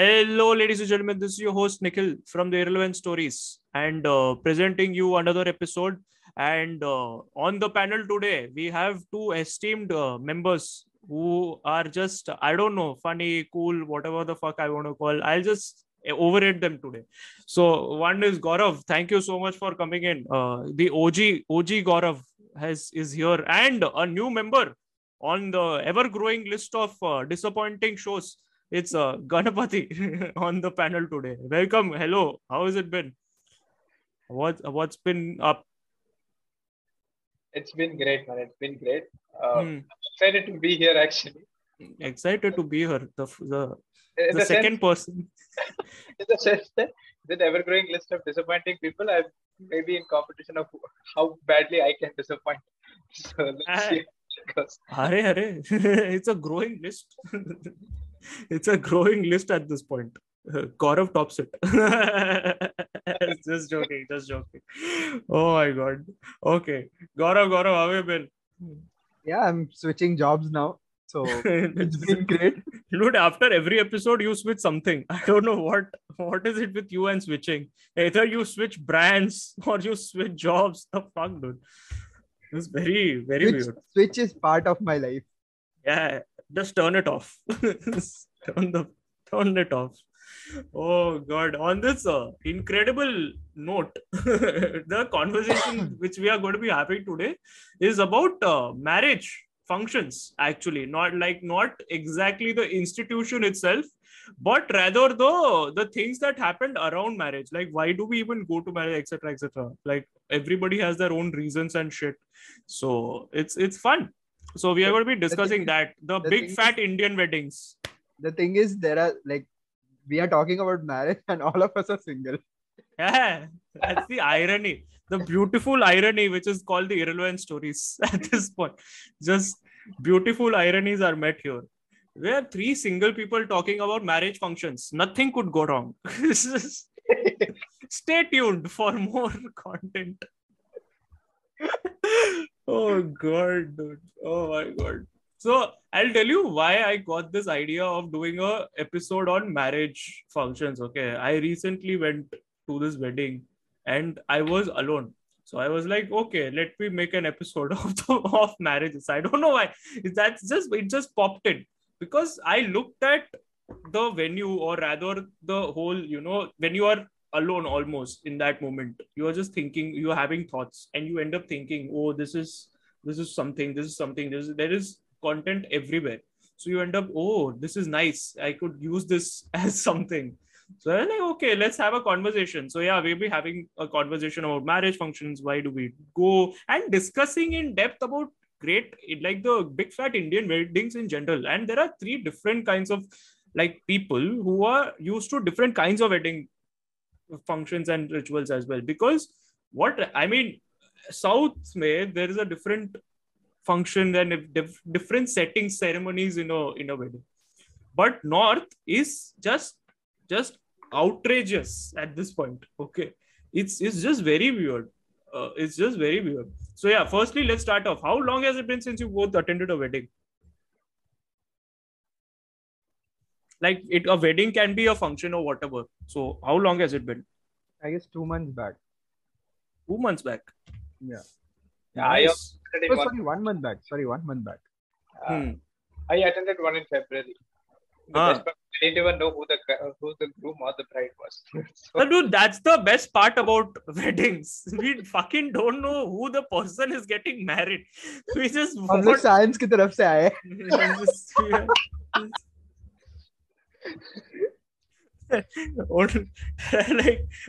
Hello, ladies and gentlemen. This is your host Nikhil from the Irrelevant Stories, and presenting you another episode. And on the panel today, we have two esteemed members who are just—I don't know—funny, cool, whatever the fuck I want to call. I'll just overrate them today. So one is Gaurav. Thank you so much for coming in. The OG Gaurav is here, and a new member on the ever-growing list of disappointing shows. It's Ganapathi on the panel today. Welcome. Hello. How has it been? What's been up? It's been great, man. It's been great. Excited to be here, actually. Excited to be here. The second sense, person. In the sense that an ever-growing list of disappointing people, I'm maybe in competition of how badly I can disappoint. So let's see. It's a growing list. It's a growing list at this point. Gaurav tops it. Just joking. Oh my God. Okay. Gaurav, how have you been? Yeah, I'm switching jobs now. So it's been great. Dude, after every episode, you switch something. I don't know what is it with you and switching. Either you switch brands or you switch jobs. The fuck, dude. It's very, very weird. Switch is part of my life. Yeah. Just turn it off. Turn it off. Oh God. On this incredible note, the conversation which we are going to be having today is about marriage functions, actually. Not exactly the institution itself, but rather the things that happened around marriage. Like, why do we even go to marriage, etc., etc. Like, everybody has their own reasons and shit. So it's fun. So we are going to be discussing the big fat Indian weddings. The thing is, there are we are talking about marriage and all of us are single. Yeah, that's the irony. The beautiful irony, which is called the Irrelevant Stories at this point. Just beautiful ironies are met here. We are three single people talking about marriage functions. Nothing could go wrong. Stay tuned for more content. Oh God, dude. Oh my God. So I'll tell you why I got this idea of doing an episode on marriage functions. Okay. I recently went to this wedding and I was alone. So I was like, okay, let me make an episode of marriages. I don't know why. It just popped in because I looked at the venue, or rather the whole, when you are alone almost in that moment, you are just thinking, you're having thoughts, and you end up thinking, oh, this is something, there is content everywhere. So you end up, oh, this is nice, I could use this as something. So I was like, okay, let's have a conversation. So yeah, we'll be having a conversation about marriage functions, why do we go, and discussing in depth about the big fat Indian weddings in general. And there are three different kinds of people who are used to different kinds of wedding functions and rituals as well, because South mein there is a different function and different setting ceremonies in a wedding, but North is just outrageous at this point. Okay, it's just very weird. It's just very weird. So yeah, firstly, let's start off. How long has it been since you both attended a wedding? A wedding can be a function or whatever. So how long has it been? I guess 2 months back. 2 months back? Yeah. Nice. Oh, sorry, 1 month back. Sorry, 1 month back. I attended one in February. I didn't even know who the groom or the bride was. So, dude, that's the best part about weddings. We fucking don't know who the person is getting married. We just... science ki taraf se aaye.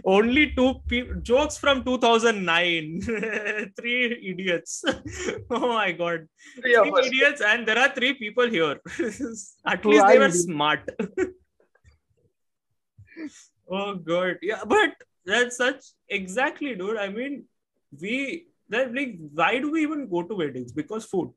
Only two people, jokes from 2009. Three idiots. Oh my God. Three idiots, and there are three people here. At least they were smart. Oh God. Yeah, but that's such... Exactly, dude. Why do we even go to weddings? Because food.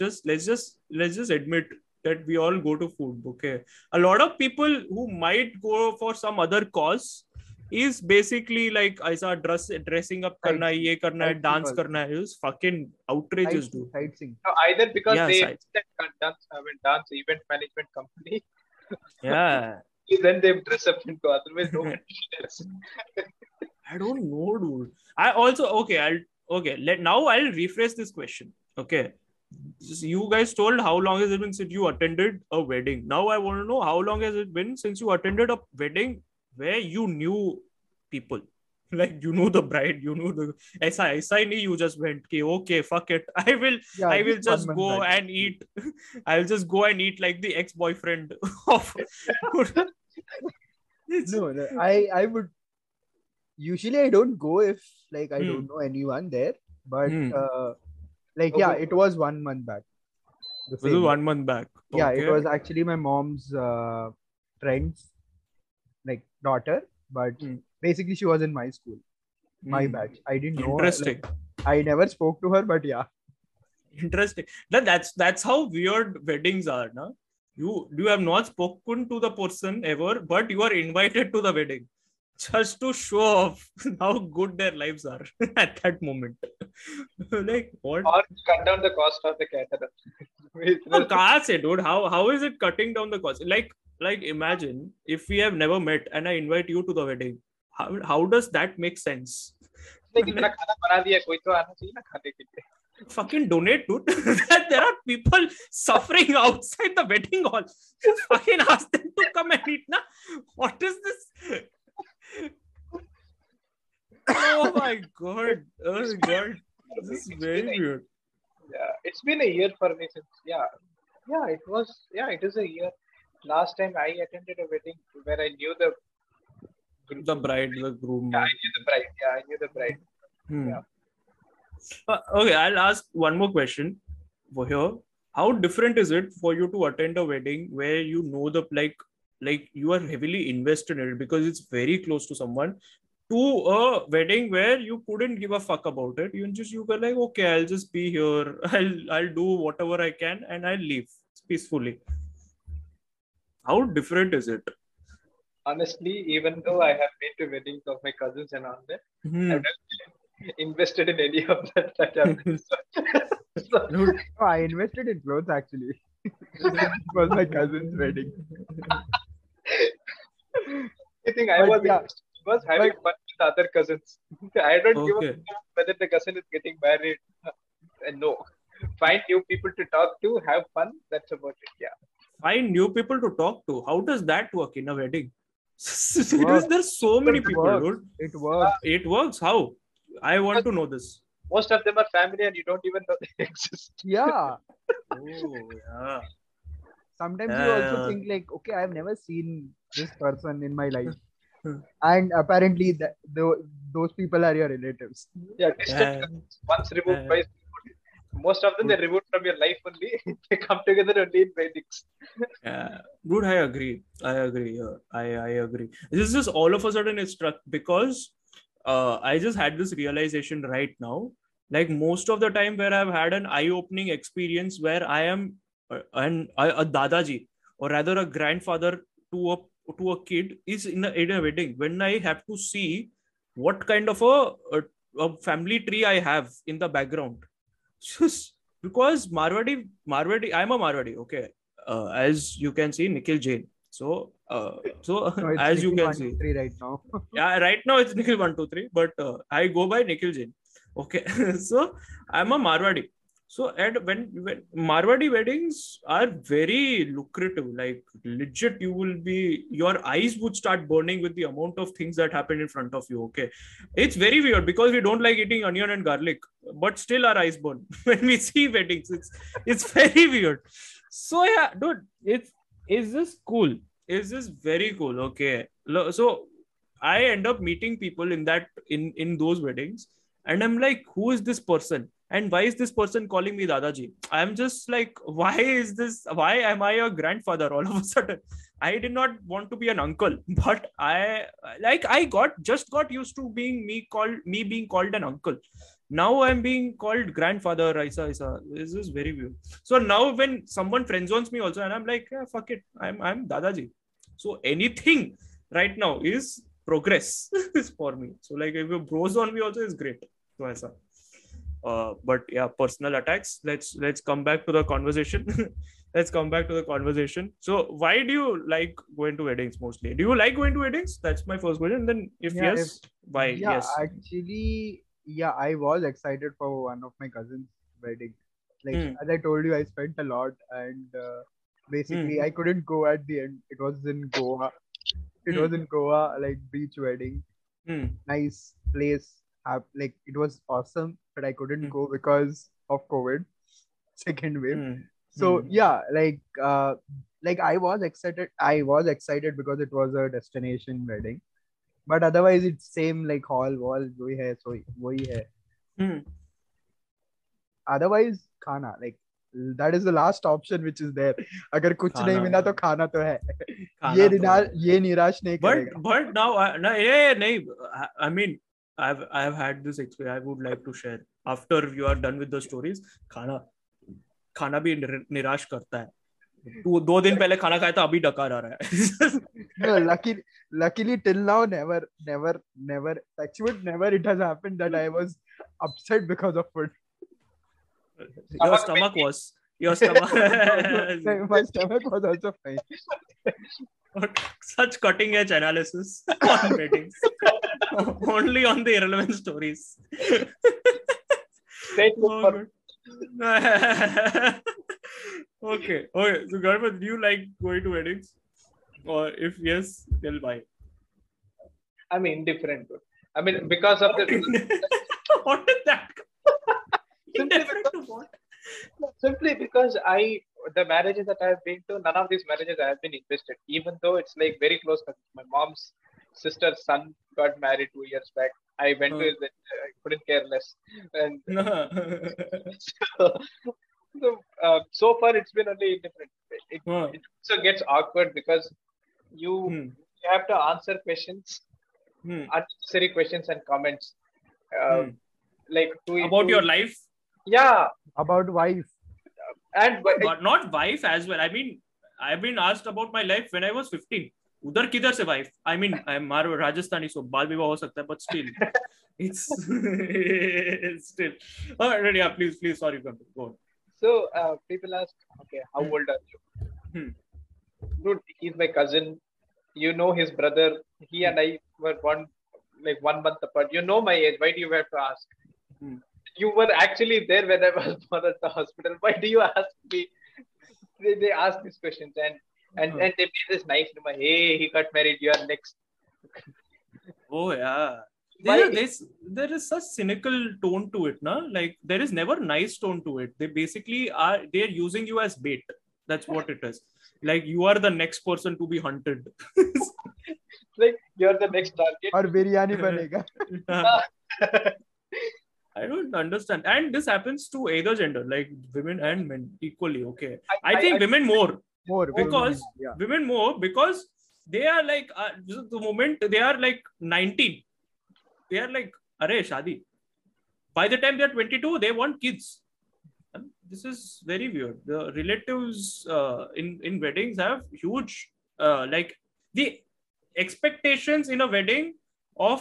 Let's just admit that we all go to food, okay? A lot of people who might go for some other cause is basically aisa dressing up karna hai, ye karna hai, dance karna hai. It's fucking outrageous, dude. Either because they dance event management company Yeah. Then they dress up and go. Otherwise, no one else. I don't know, dude. I also I'll rephrase this question. Okay. You guys told how long has it been since you attended a wedding. Now I want to know how long has it been since you attended a wedding where you knew people. Like, you know the bride, you know the you just went, okay, fuck it. I'll just go and eat like the ex-boyfriend of No, I would usually I don't go if like I don't know anyone there, but it was 1 month back. It was 1 month back. Okay. Yeah, it was actually my mom's friend's like daughter, but basically she was in my school, my batch. I didn't know. Interesting. Like, I never spoke to her, but yeah. Interesting. That's how weird weddings are, na? You have not spoken to the person ever, but you are invited to the wedding just to show off how good their lives are at that moment. Like, what? Or cut down the cost of the caterer. Dude, how is it cutting down the cost? Like imagine if we have never met and I invite you to the wedding. How does that make sense? Fucking donate, dude. There are people suffering outside the wedding hall. Fucking ask them to come and eat, na? What is this? Oh my god. Oh god. This is very weird. Yeah, it's been a year for me since it is a year. Last time I attended a wedding where I knew the bride, the groom. Yeah, I knew the bride. Yeah. Okay, I'll ask one more question for here. How different is it for you to attend a wedding where you know the like you are heavily invested in it because it's very close to someone, to a wedding where you couldn't give a fuck about it? You were like, okay, I'll just be here. I'll do whatever I can and I'll leave peacefully. How different is it? Honestly, even though I have been to weddings of my cousins and all that, I've not invested in any of that happened. No, I invested in clothes actually. It was my cousin's wedding. I think I was having fun with other cousins. I don't give a fuck whether the cousin is getting married. No. Find new people to talk to, have fun. That's about it. Yeah. Find new people to talk to. How does that work in a wedding? There's so many people, dude. It works. It works. How? I want to know this. Most of them are family and you don't even know they exist. Yeah. Yeah. Sometimes you also think like, okay, I've never seen this person in my life. And apparently those people are your relatives. Yeah. Once removed by... Most of them they removed from your life only. They come together only in weddings. Yeah, dude, I agree. I agree. This is just all of a sudden it struck because I just had this realization right now. Like most of the time where I've had an eye-opening experience where I am a dadaji or rather a grandfather to a kid is in a wedding when I have to see what kind of a family tree I have in the background. Just because Marwadi, I'm a Marwadi, okay. As you can see, Nikhil Jain. So as Nikhil you can one, see, 2, 3 right now. Yeah, right now it's Nikhil 1, 2, 3, but I go by Nikhil Jain. Okay, so I'm a Marwadi. So and when Marwadi weddings are very lucrative, like legit, your eyes would start burning with the amount of things that happen in front of you. Okay. It's very weird because we don't like eating onion and garlic, but still our eyes burn when we see weddings. It's very weird. So yeah, dude, is this cool? Is this very cool? Okay. So I end up meeting people in those weddings and I'm like, who is this person? And why is this person calling me Dadaji? I'm just like, why am I a grandfather all of a sudden? I did not want to be an uncle, but I got used to being called an uncle. Now I'm being called grandfather. Isa. This is very weird. So now when someone friend zones me also and I'm like, yeah, fuck it. I'm Dadaji. So anything right now is progress for me. So like if you bros on me also is great. So Isa. But yeah, personal attacks. Let's come back to the conversation. let's come back to the conversation. So why do you like going to weddings mostly? Do you like going to weddings? That's my first question. And then if yes, why? Yeah, yes. Actually, yeah, I was excited for one of my cousin's wedding. Like as I told you, I spent a lot and basically I couldn't go at the end. It was in Goa. It was in Goa, like beach wedding. Nice place. Like it was awesome, but I couldn't go because of COVID, second wave. So yeah, like I was excited because it was a destination wedding, but otherwise it's same like hall wall jo hai so wahi hai. Otherwise khana, like that is the last option which is there. Agar kuch nahi mila to khana to hai. Ye nirash nahi karega. But now I mean I've had this experience. I would like to share after you are done with the stories. खाना भी निराश करता है. 2 दिन पहले खाना खाया था, अभी डकार आ रहा है. No, luckily till now never actually never it has happened that I was upset because of food. Your stomach my stomach was also fine. Such cutting edge analysis on weddings. Only on the Irrelevant Stories. Okay. So, Ganapathi, do you like going to weddings? Or if yes, tell why. I'm indifferent. I mean, because of the... What is that? Indifferent to what? Simply because the marriages that I've been to, none of these marriages I have been invested. Even though it's like very close. My mom's sister's son got married 2 years back. I went to it, I couldn't care less. And so far it's been only indifferent. It also gets awkward because you have to answer questions, unnecessary questions and comments. Like about your life? Yeah. About wife. But not wife as well. I mean, I've been asked about my life when I was 15. उधर किधर से wife? I mean, I'm Rajasthani, so बाल विवाह हो सकता है, but still, it's still. Alright, yeah, please, sorry, go on. So people ask, okay, how old are you? Dude, he's my cousin. You know his brother. He and I were one month apart. You know my age. Why do you have to ask? You were actually there when I was born at the hospital. Why do you ask me? They ask these questions and they play this nice number. Hey, he got married. You are next. Oh yeah. There is such cynical tone to it, na? Like there is never nice tone to it. They basically are using you as bait. That's what it is. Like you are the next person to be hunted. Like you are the next target. Aur biryani banega. I don't understand. And this happens to either gender, like women and men equally. Okay. I think women more because they are like the moment they are like 19, they are like arey shadi. By the time they are 22, they want kids. And this is very weird. The relatives in weddings have huge like the expectations in a wedding of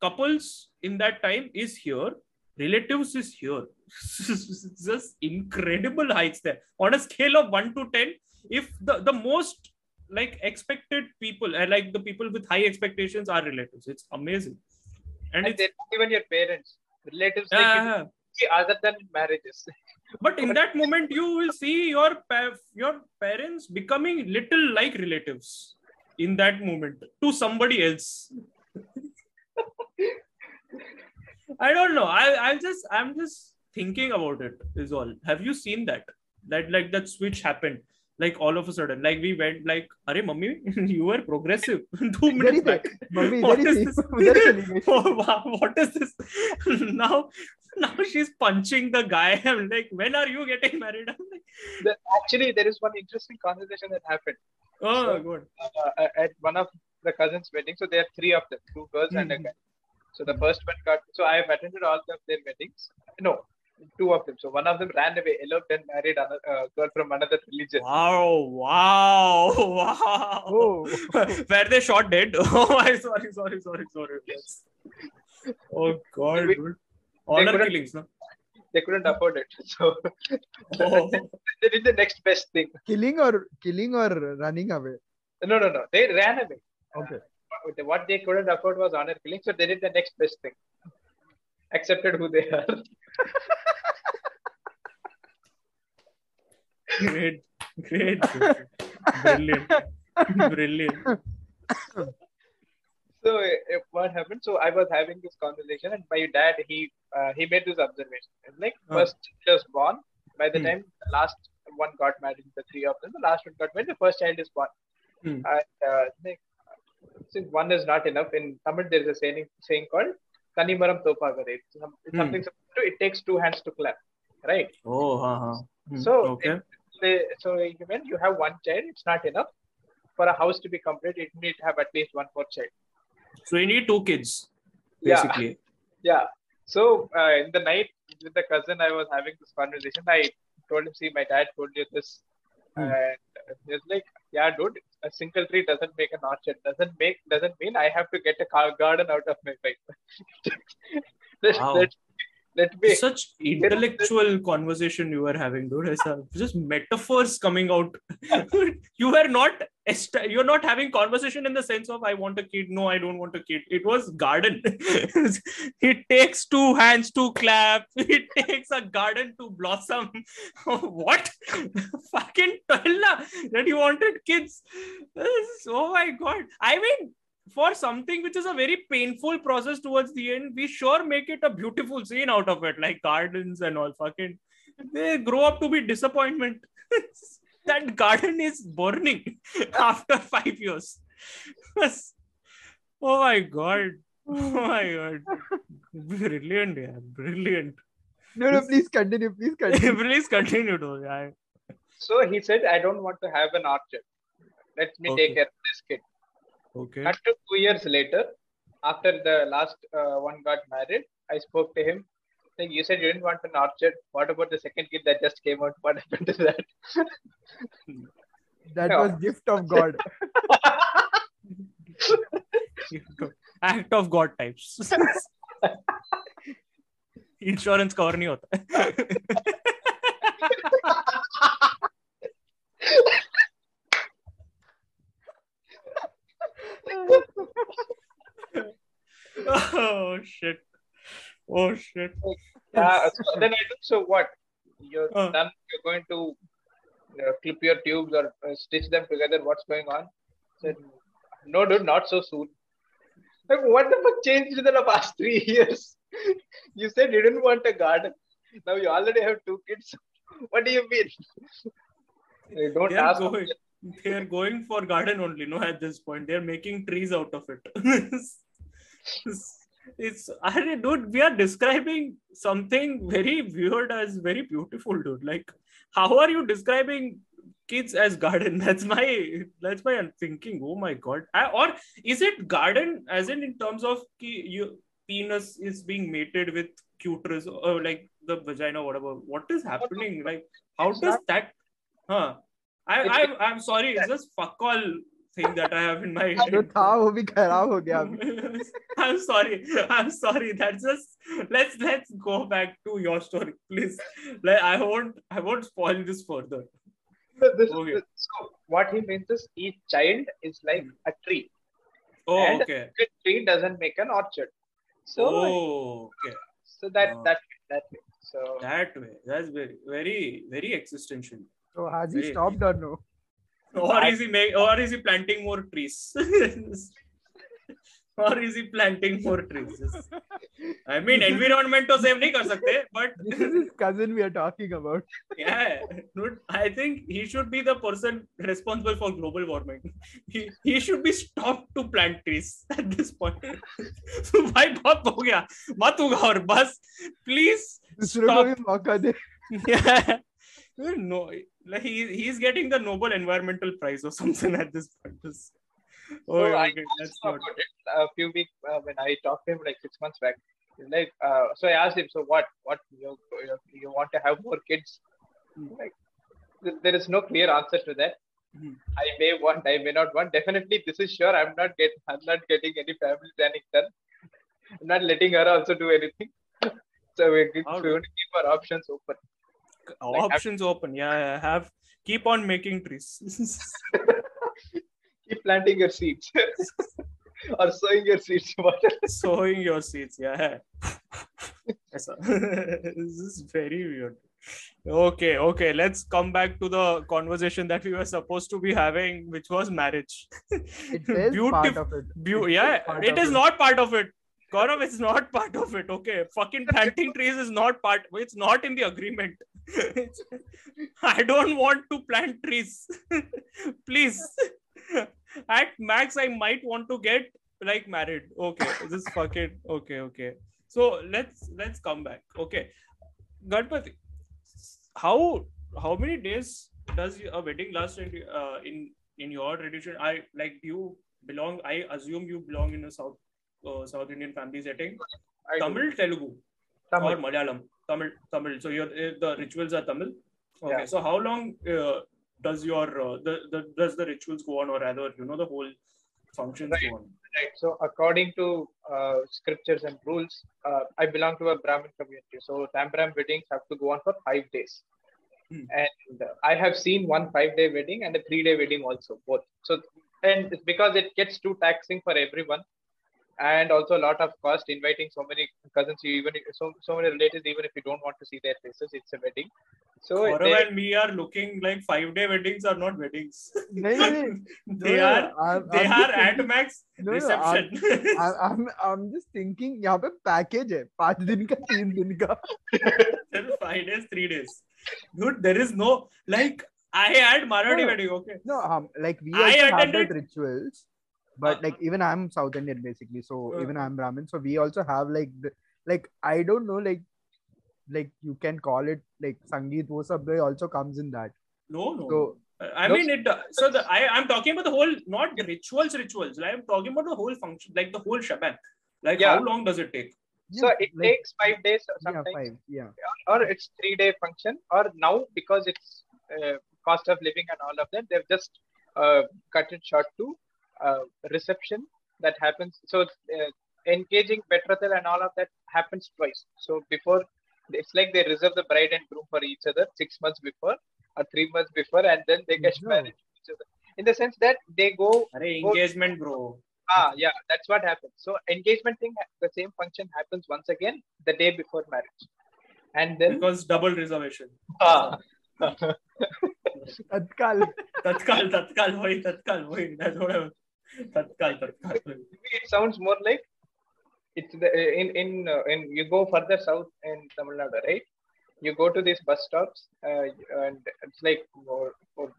couples in that time is here. Relatives is here. Just incredible heights there. On a scale of 1 to 10, if the most like expected people like the people with high expectations are relatives, it's amazing. And they're not even your parents. Relatives like other than marriages. But in that moment, you will see your parents becoming little like relatives in that moment to somebody else. I don't know. I'm just thinking about it is all. Have you seen that? Like that switch happened. Like all of a sudden. Like we went like, "Arey mummy, you were progressive 2 minutes back. Mummy, what is this? Oh, wow, what is this?" Now she's punching the guy. I'm like, "When are you getting married?" I'm like, actually, there is one interesting conversation that happened. Oh, so, good. At one of the cousins' wedding. So there are 3 of them, 2 girls and a guy. So the first one got, so I have attended all of their weddings. No, 2 of them. So one of them ran away, eloped and married a girl from another religion. Wow. Oh. Were they shot dead? Oh, I'm sorry. Yes. Oh God. Honor killings, no? they couldn't afford it. So they did the next best thing. Killing or running away? No. They ran away. Okay. What they couldn't afford was honor killing, so they did the next best thing. Accepted who they are. Great. Brilliant. So what happened? So I was having this conversation, and my dad, he made this observation. Like first child was born. By the time the last one got married, the three of them, the last one got married. The first child is born. Since one is not enough, in Tamil there is a saying called "Kani maram topavari." It's something to, it takes two hands to clap, right? Oh, So okay. So when you have one child, it's not enough for a house to be complete. It need to have at least one more child. So you need two kids, basically. Yeah. So in the night with the cousin, I was having this conversation. I told him, "See, my dad told you this." And he's like, "Yeah, dude, a single tree doesn't make an orchard. Doesn't mean I have to get a garden out of my life." Wow. Let me. Such intellectual conversation you were having, dude. Just metaphors coming out. You were not. You're not having conversation in the sense of I want a kid. No, I don't want a kid. It was garden. It takes two hands to clap. It takes a garden to blossom. What? Fucking tolla that you wanted kids. Oh my God. I mean, for something which is a very painful process towards the end, we sure make it a beautiful scene out of it, like gardens and all. Fucking, they grow up to be disappointment. That garden is burning after 5 years. Oh my God. Brilliant, yeah. Brilliant. No, please continue. Please continue. Yeah. So he said, "I don't want to have an orchard. Let me take care of this kid." Okay. Up to 2 years later, after the last one got married, I spoke to him. Like, "You said you didn't want an orchard. What about the second kid that just came out? What happened to that?" That was gift of God. Act of God types. Insurance cover nahi hota. Oh shit! So then I think, so what? You're done. You're going to clip your tubes or stitch them together. What's going on? So, "No, dude, not so soon." Like, what the fuck changed in the past 3 years? You said you didn't want a garden. Now you already have two kids. What do you mean? Don't ask. They are going for garden only, no, at this point. They are making trees out of it. Dude, we are describing something very weird as very beautiful, dude. Like, how are you describing kids as garden? That's my thinking. Oh my God. Or is it garden as in terms of your penis is being mated with clitoris or like the vagina, whatever? What is happening? Like, how does that... I'm sorry, it's just fuck all thing that I have in my head. I'm sorry. That's just let's go back to your story, please. Like, I won't spoil this further. So what he means is each child is like a tree. Oh, and a tree doesn't make an orchard. So so that way. So that way. That's very, very, very existential. So has he stopped or no? Or is he planting more trees? I mean, environment to save nahi kar sakte, but this is his cousin we are talking about. Yeah, dude, I think he should be the person responsible for global warming. He should be stopped to plant trees at this point. So bhai bahut ho gaya, mat uga aur bas, please stop. Yeah. No, like he's getting the Nobel Environmental Prize or something at this point. A few weeks when I talked to him like 6 months back, like so I asked him, "So what you want to have more kids?" Like there is no clear answer to that. I may want, I may not want. Definitely, this is sure. I'm not getting any family planning done. I'm not letting her also do anything. So we're going to keep for options open. Options like, open. Yeah, have keep on making trees. Keep planting your seeds. Or sowing your seeds. Sowing your seeds, yeah. Yes, sir. This is very weird. Okay. Let's come back to the conversation that we were supposed to be having, which was marriage. It is part of it. Not part of it. Gaurav, it's not part of it. Okay, fucking planting trees is not part. It's not in the agreement. I don't want to plant trees. Please. At max, I might want to get like married. Okay, this fucking okay. So let's come back. Okay, Ganapathi, how many days does a wedding last in your tradition? I assume you belong in a South Indian family setting. Tamil, Telugu, or Malayalam. Tamil. So the rituals are Tamil. Okay. Yeah. So how long does your the rituals go on, or rather, the whole functions go on? Right. So according to scriptures and rules, I belong to a Brahmin community. So Tam-Bram weddings have to go on for 5 days. And I have seen one 5-day wedding and a 3-day wedding also, both. So, and it's because it gets too taxing for everyone. And also a lot of cost, inviting so many cousins, so many relatives, even if you don't want to see their faces, it's a wedding. So Gaurav and me are looking like 5-day weddings are not weddings. They are at max reception. I'm just thinking, यहाँ पे package है 5 दिन का 3 दिन का. 5 days, 3 days. Dude, there is no like I had Marwadi wedding. Okay. No, like we have those rituals. But like even I'm South Indian basically, so even I'm Brahmin. So we also have like I don't know like you can call it like Sangeet Sandhya also comes in that. No. So, I'm talking about the whole, not rituals. Like, I'm talking about the whole function, like the whole shebang. Like how long does it take? So it takes 5 days sometimes. Yeah, 5. Yeah. Or it's 3-day function. Or now because it's cost of living and all of that, they've just cut it short to. Reception that happens, so engaging betrothal and all of that happens twice. So before, it's like they reserve the bride and groom for each other 6 months before or 3 months before, and then they get married to each other, in the sense that they go engagement, bro. Yeah, that's what happens. So engagement thing, the same function happens once again the day before marriage, and then because double reservation. Tatkal. That's what I was. It sounds more like it's the, in you go further south in Tamil Nadu, right? You go to these bus stops, and it's like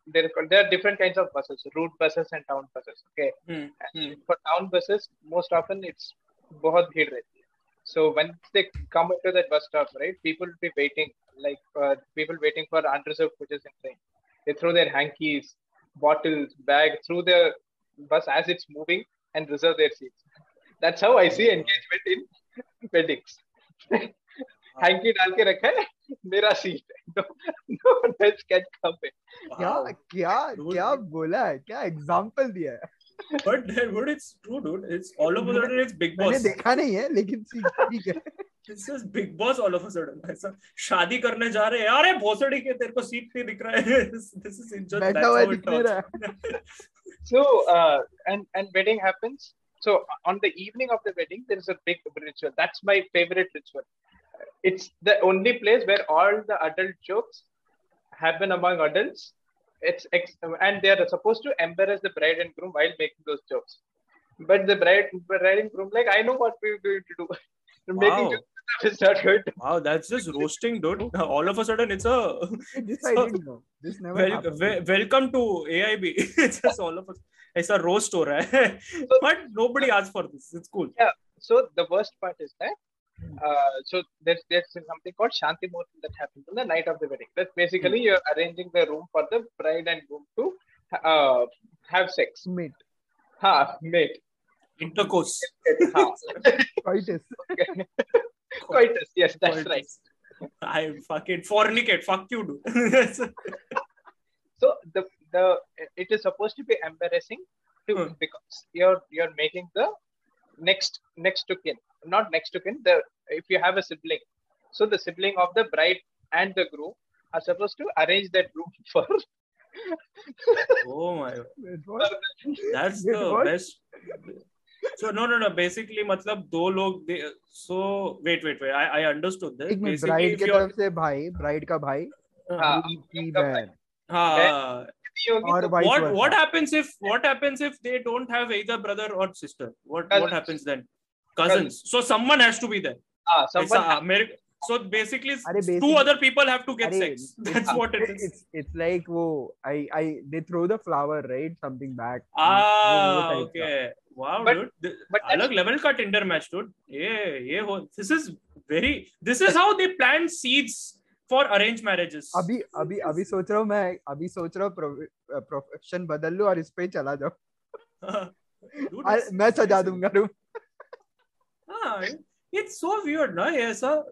there are different kinds of buses, route buses and town buses. Okay, for town buses, most often it's bahut bheed rehti. So once they come into that bus stop, right, people will be waiting, like people waiting for unreserved coaches in train. They throw their hankies, bottles, bag through the bus as it's moving and reserve their seats. That's how I see engagement in weddings. Hanky डाल के रखा है, मेरा seat. No one else can come in. क्या बोला है? क्या example दिया है? But it's true, dude. It's all of a sudden it's Big Boss. मैंने देखा नहीं है, लेकिन ठीक है. It's just Big Boss all of a sudden. ऐसा शादी करने जा रहे हैं. अरे भोसड़ी के तेरे को सीट नहीं दिख रहा है. This is just that's how it works. So and wedding happens. So on the evening of the wedding, there is a big ritual. That's my favorite ritual. It's the only place where all the adult jokes happen among adults. And they are supposed to embarrass the bride and groom while making those jokes. But the bride and groom, like, I know what we're going to do. Making jokes is not good. Wow, that's just roasting, dude. All of a sudden, it's a... This I didn't know. This never happened. Welcome to AIB. It's just all of a sudden. It's a roast or but nobody asked for this. It's cool. Yeah. So the worst part is that so there's something called Shanti Murti that happens on the night of the wedding. That's basically you're arranging the room for the bride and groom to have sex. Mate. Intercourse. Coitus. Coitus. Yes, that's right. I fucking fornicate. Fuck you, dude. So it is supposed to be embarrassing too, because you're making the next to kin. If you have a sibling, So the sibling of the bride and the groom are supposed to arrange that room for. Oh my God. That's the best. So no. Basically, matlab do log. So wait. I understood this. Basically, bride ke taraf se bhai, bride ka bhai. What happens if they don't have either brother or sister? What happens then? Cousins. So someone has to be there. So basically, two other people have to get sex. That's what it is. It's like they throw the flower, right? Something back. Ah, okay. Wow, dude. But alag level ka Tinder match, dude. This is how they plant seeds for arranged marriages. अभी सोच रहा हूँ मैं profession बदल लूँ और इस पे चला जाऊँ. मैं सजा दूँगा रूम. हाँ, it's so weird, ना ऐसा.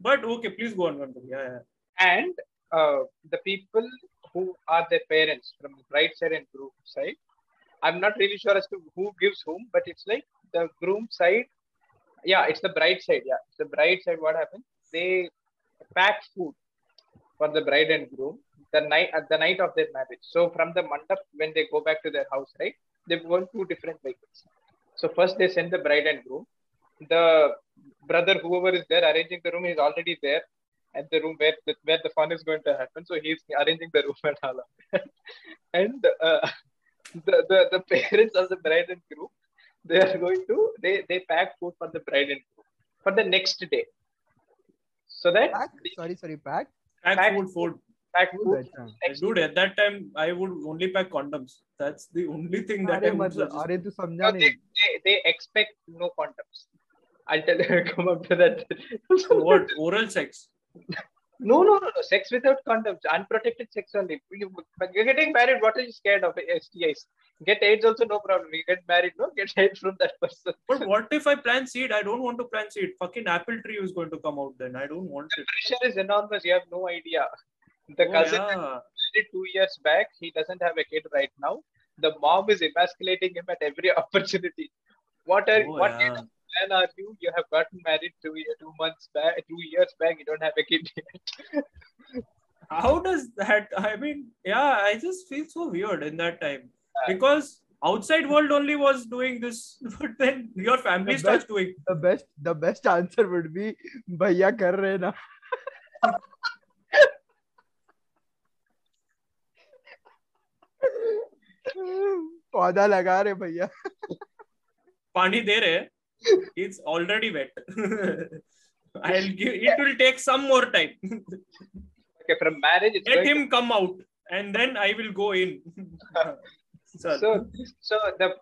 But okay, please go on. Yeah. And the people who are their parents from bride side and groom side, I'm not really sure as to who gives whom, but it's like the groom side. Yeah, it's the bride side. Yeah, it's the bride side. What happens? They pack food for the bride and groom the night of their marriage. So from the mandap, when they go back to their house, right, they want two different vehicles. So first they send the bride and groom. The brother, whoever is there arranging the room, is already there at the room where the fun is going to happen. So he's arranging the room and all of that. And the parents of the bride and groom, they are going to they pack food for the bride and groom for the next day. So that pack food. Dude, at that time I would only pack condoms. That's the only thing that I would suggest. No, they expect no condoms. I'll tell you, come up to that. What? Oral sex? No. Sex without condoms. Unprotected sex only. You're getting married. What are you scared of? STIs. Get AIDS also, no problem. You get married, no? Get AIDS from that person. But what if I plant seed? I don't want to plant seed. Fucking apple tree is going to come out then. I don't want it. The pressure is enormous. You have no idea. The cousin married 2 years back. He doesn't have a kid right now. The mom is emasculating him at every opportunity. What kind of man are you? You have gotten married 2 months back, 2 years back. You don't have a kid yet. How does that? I mean, yeah, I just feel so weird in that time. Because outside world only was doing this, but then your family starts doing. The best answer would be, "Bhaiya kar rahe na." पौधा लगा रहे भैया पानी दे रहे it's already wet I'll give it will take some more time okay from marriage let him come out and then I will go in so the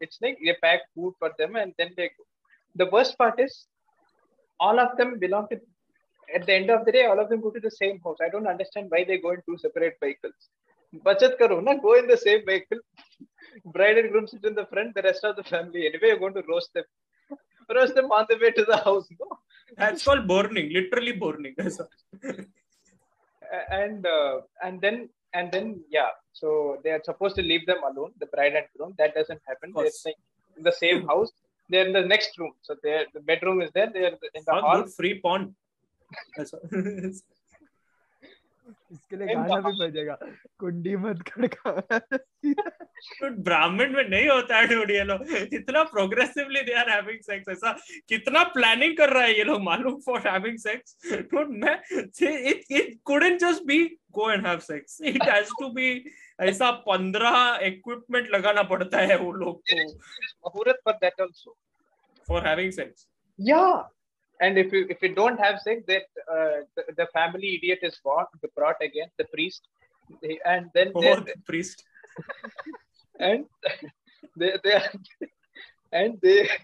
it's like they pack food for them and then they go. The worst part is all of them belong to at the end of the day all of them go to the same house. I don't understand why they go in two separate vehicles. Bachat karo na, go in the same vehicle. Bride and groom sit in the front, the rest of the family. Anyway, you're going to roast them on the way to the house. No? That's called burning, literally burning. And then, so they are supposed to leave them alone, the bride and groom. That doesn't happen. They're staying in the same house. They're in the next room. So the bedroom is there. They're in the hall. Good free pawn. That's all. इसके लिए गाना भी बजेगा कुंडी मत खड़का तो ब्राह्मण में नहीं होता है डूड ये लोग इतना progressively they are having sex ऐसा कितना प्लानिंग कर रहा है ये लोग मालूम फॉर हैविंग सेक्स डूड मैं it couldn't just be go and have sex it has to be ऐसा 15 इक्विपमेंट लगाना पड़ता है वो लोग को मुहूर्त पर that also for having sex या. And if you don't have sex, that the family idiot is brought again, the priest, and then the priest, and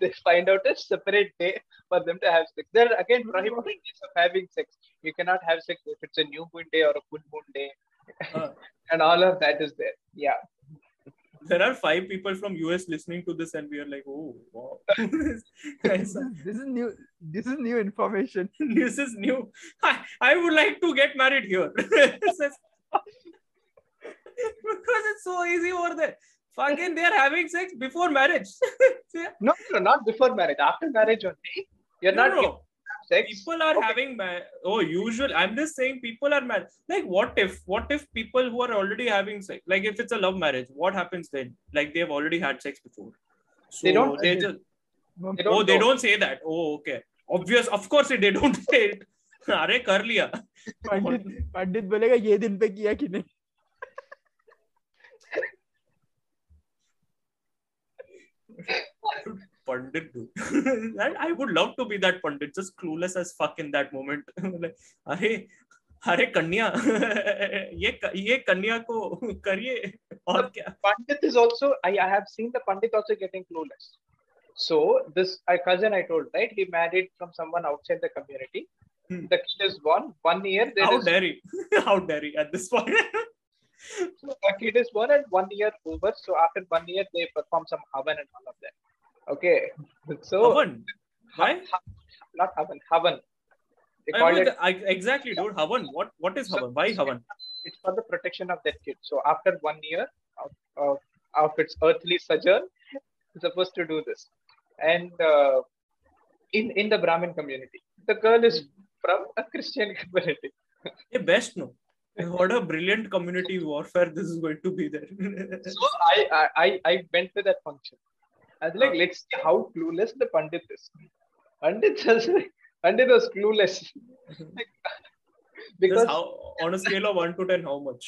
they find out a separate day for them to have sex. They're again prohibited from having sex. You cannot have sex if it's a new moon day or a full moon day, and all of that is there. Yeah. There are 5 people from US listening to this, and we are like, oh, wow. This is new information. This is new. I would like to get married here. Because it's so easy over there. Fucking, they are having sex before marriage. No, not before marriage. After marriage only. You're not sex. People are having marriage. Oh, usual. I'm just saying people are married. Like, what if people who are already having sex, like if it's a love marriage, what happens then? Like they have already had sex before. So they don't. They don't say that. Oh, okay. Obvious. Of course, they don't say it. अरे कर लिया पंडित बोलेगा ये दिन पे किया कि नहीं pandit and I would love to be that pandit, just clueless as fuck in that moment. Like, अरे कन्या ये कन्या को करिए और क्या. Pandit is also, I have seen the pandit also getting clueless. So this cousin I told, right, he married from someone outside the community. The kid is born 1 year. How dare he at this point. So the kid is born at 1 year over. So after 1 year, they perform some Havan and all of that. Okay. So Havan? Why? Not Havan. Havan. Exactly, dude. Havan. What is Havan? Why Havan? It's for the protection of that kid. So after 1 year of its earthly sojourn, it's supposed to do this. And in the Brahmin community, the girl is from a Christian community. Best no. What a brilliant community warfare this is going to be there. So I went to that function. I was like, let's see how clueless the pandit is. Pandit was clueless. Because how, on a scale of 1 to 10, how much?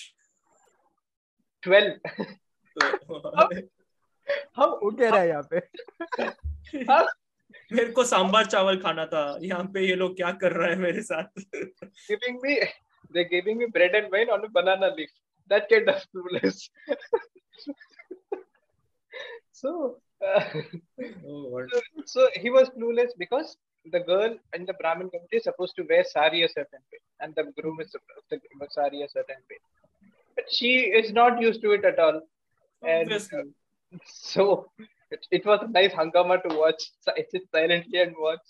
12. How okay raha yahan pe. मेरे को सांभर चावल खाना था यहाँ पे ये लोग क्या कर रहे हैं मेरे साथ. They giving me bread and wine on a banana leaf. That kind of clueless. So he was clueless because the girl in the Brahmin community is supposed to wear sari a certain way, and the groom is supposed to wear sari a certain way. But she is not used to it at all, and so. It was a nice hangama to watch. I sit silently and watch.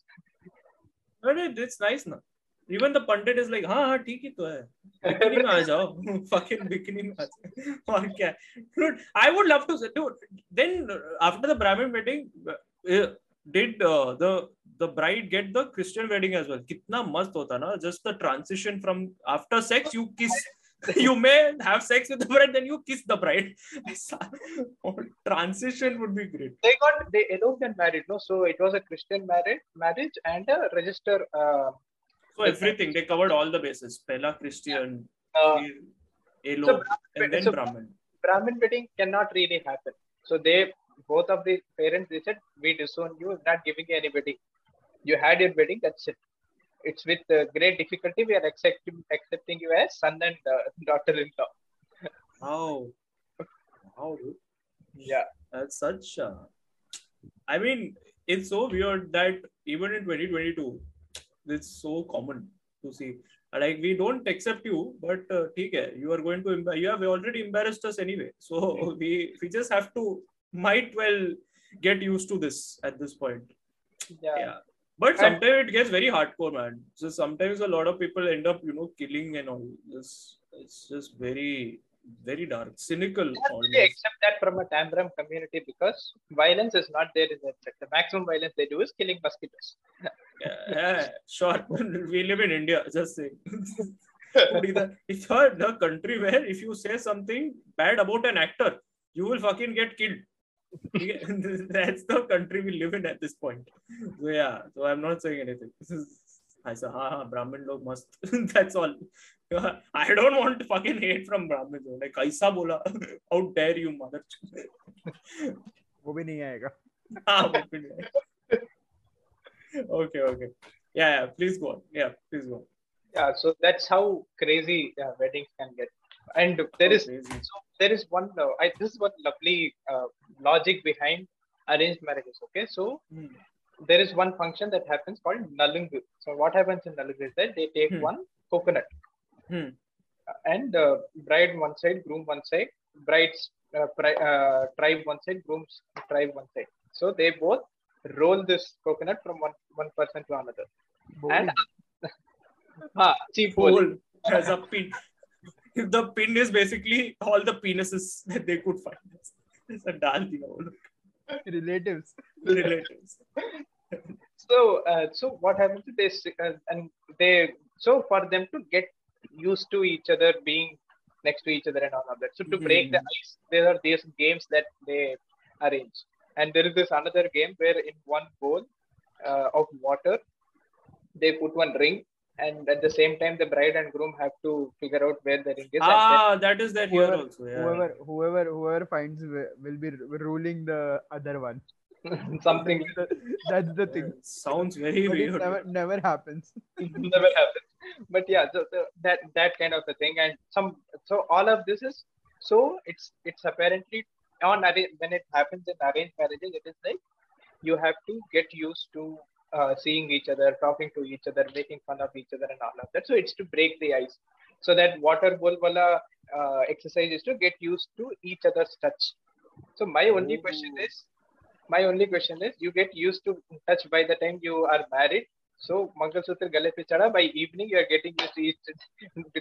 But it's nice, na. Even the pandit is like, "Ha, ठीक ही तो है. Bikini में आ जाओ, fucking bikini में आ जाओ." और क्या? Dude, I would love to. Dude, then after the Brahmin wedding, did the bride get the Christian wedding as well? कितना मस्त होता ना? Just the transition from after sex, you kiss. You may have sex with the bride, then you kiss the bride. Transition would be great. They eloped and married, no? So it was a Christian marriage and a register. So everything, they covered all the bases. Pella, Christian, eloped, and then Brahmin. Brahmin wedding cannot really happen. So both of the parents, they said, we disown you, we're not giving you any wedding. You had your wedding, that's it. It's with great difficulty we are accepting you as son and daughter-in-law. Wow, dude. Yeah. That's such. I mean, it's so weird that even in 2022, it's so common to see. Like, we don't accept you, but you are going to. You have already embarrassed us anyway. So we just have to. Might well get used to this at this point. Yeah. But sometimes it gets very hardcore, man. So sometimes a lot of people end up, killing and all. It's just very, very dark, cynical. They accept that from a Tam-Bram community because violence is not there in that sector. The maximum violence they do is killing mosquitoes. Yeah, sure. We live in India, just saying. It's the country where if you say something bad about an actor, you will fucking get killed. That's the country we live in at this point. So so I'm not saying anything. I said, Brahmin log must. That's all. I don't want to fucking hate from Brahmin. Like, kaisa bola? How dare you, mother? Wo bhi nahi aayega. Okay. Yeah, please go on. Yeah, so that's how crazy weddings can get. And there is one. This is one lovely logic behind arranged marriages. Okay, so there is one function that happens called Nalungu. So what happens in Nalungu is that they take one coconut and bride one side, groom one side, bride's tribe one side, groom's tribe one side. So they both roll this coconut from one person to another. Bowl. And bowl has a pin. The pin is basically all the penises that they could find. It's a dal thing. Relatives. So what happens is for them to get used to each other, being next to each other and all of that. So to break the ice, there are these games that they arrange. And there is this another game where in one bowl of water, they put one ring. And at the same time, the bride and groom have to figure out where the ring is. Ah, that is that here also. Yeah. Whoever finds will be ruling the other one. Something. That's the thing. Sounds very weird. Never happens. Never happens. But yeah, so that kind of a thing, and so all of this is so it's apparently when it happens in arranged marriages, it is like you have to get used to seeing each other, talking to each other, making fun of each other, and all of that. So it's to break the ice. So that water bowl exercise is to get used to each other's touch. So my only question is, you get used to touch by the time you are married. So Mangal Sutra gale pe chada, by evening you are getting used to each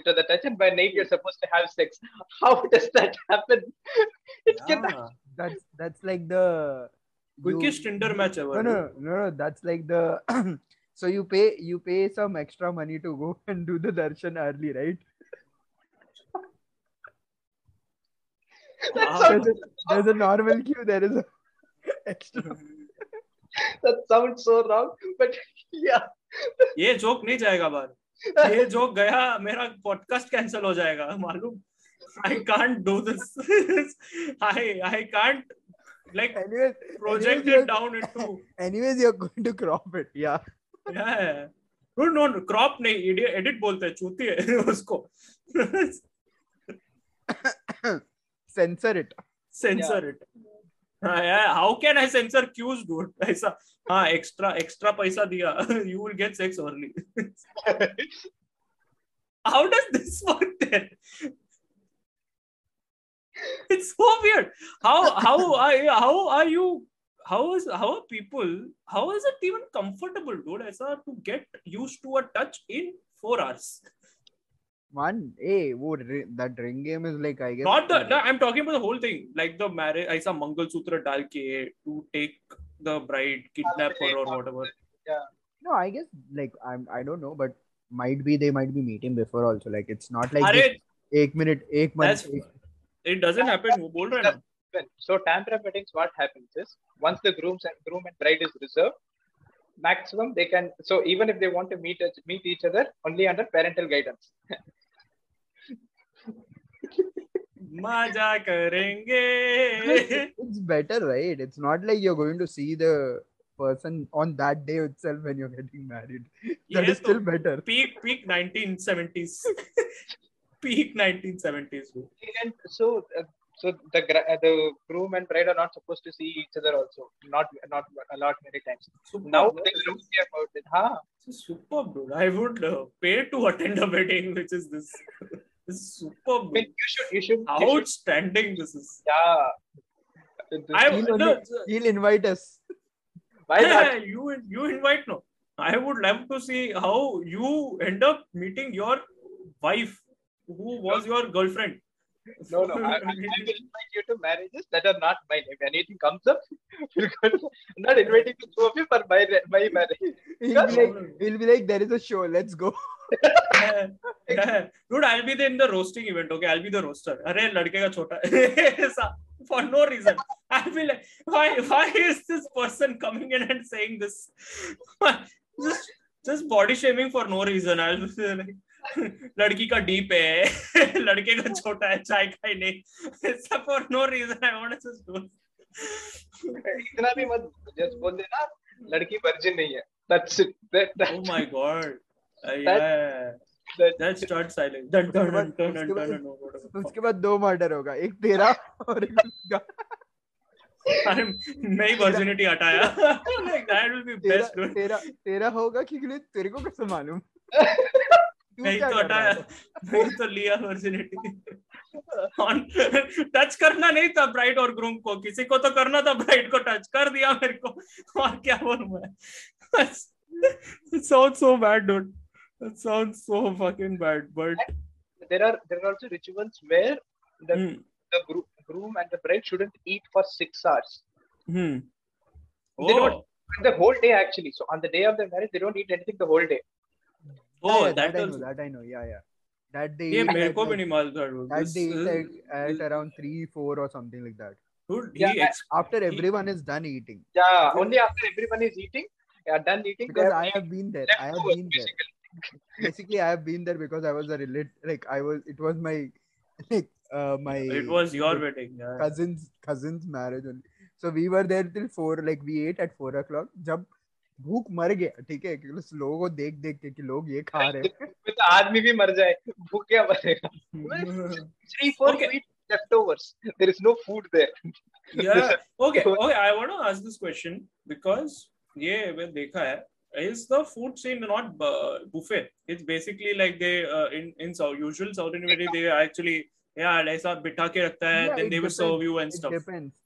other touch, and by night you are supposed to have sex. How does that happen? That's like the quickest Tinder match ever. No, that's like the so you pay some extra money to go and do the darshan early, right? There's a normal queue, there is extra. That sounds so wrong, but yeah. ये joke नहीं जाएगा बाहर. ये joke गया मेरा podcast cancel हो जाएगा. मालूम? I can't do this. I can't. Like project it down into. Anyways, you're going to crop it, yeah. Yeah. No, crop नहीं, edit बोलते हैं, चूती है उसको. Censor it. Yeah. How can I censor cues, dude? ऐसा हाँ extra पैसा दिया. You will get sex early. How does this work then? It's so weird. How is it even comfortable, dude? As to get used to a touch in 4 hours. Man, that ring game is like, I guess. I'm talking about the whole thing, like the marriage. I saw Mangal Sutra dal ke to take the bride, kidnap her or whatever. Yeah. No, I guess like I don't know, but they might be meeting before also. Like it's not like one minute. It doesn't happen. So Tam-Bram weddings, what happens is once the groom and bride is reserved, maximum they can. So even if they want to meet each other, only under parental guidance. Maja karenge. It's better, right? It's not like you're going to see the person on that day itself when you're getting married. That is still better. Peak 1970s. Peak 1970s. And so the groom and bride are not supposed to see each other also. Not a lot many times. Superb, now they don't care about it. Huh? Superb, dude. I would pay to attend a wedding, which is this. This is superb. I mean, you should. Outstanding. This is. Yeah. He'll invite us. Why not? You invite no. I would love to see how you end up meeting your wife. Who was your girlfriend? No. I will invite you to marriages that are not mine. If anything comes up, I'm not inviting the two of you for my marriage. He'll be like, there is a show, let's go. Yeah. Dude, I'll be there in the roasting event, okay? I'll be the roaster. Arey, ladke ka chota. For no reason. I'll be like, why is this person coming in and saying this? Just body shaming for no reason. I'll be like, लड़की का deep है लड़के का छोटा है चाय का ही नहीं सब for no reason I want to do इतना भी मत just बोल देना लड़की virgin नहीं है that's it that oh my god that starts silence that उसके बाद 2 murder होगा एक तेरा और एक उसका मैं virginity हटाया like that will be best तेरा होगा क्योंकि तेरे को कैसे मालूम तो लिया टच करना नहीं था ब्राइड और ग्रूम को किसी को तो करना था ब्राइड को टच कर दिया मेरे को और क्या बोलूं मैं sounds so bad dude it sounds so fucking bad but there are also rituals where the groom and the bride shouldn't eat for 6 hours. They don't the whole day actually. So on the day of their marriage, they don't eat anything the whole day. Oh, yeah, that I know. Yeah. That they eat at around 3-4 or something like that. Dude, after everyone is done eating. Yeah, only after everyone is eating. Yeah, done eating. Because I have been there. Basically, I have been there because I was a relative. It was my It was your wedding. Yeah. Cousin's marriage only. So we were there till 4. Like we ate at 4 o'clock. Jab भूख मर गया, ठीक है, क्योंकि लोगों को देख के कि लोग ये खा रहे हैं, तो आदमी भी मर जाए, भूख क्या मरेगा. 3-4 eat leftovers. There is no food there. Yeah. Okay. I want to ask this question because ये मैंने देखा है. Is the food scene not buffet? It's basically like they in usual South Indian way they actually ऐसा बिठा के रखता है, then they will serve you and stuff.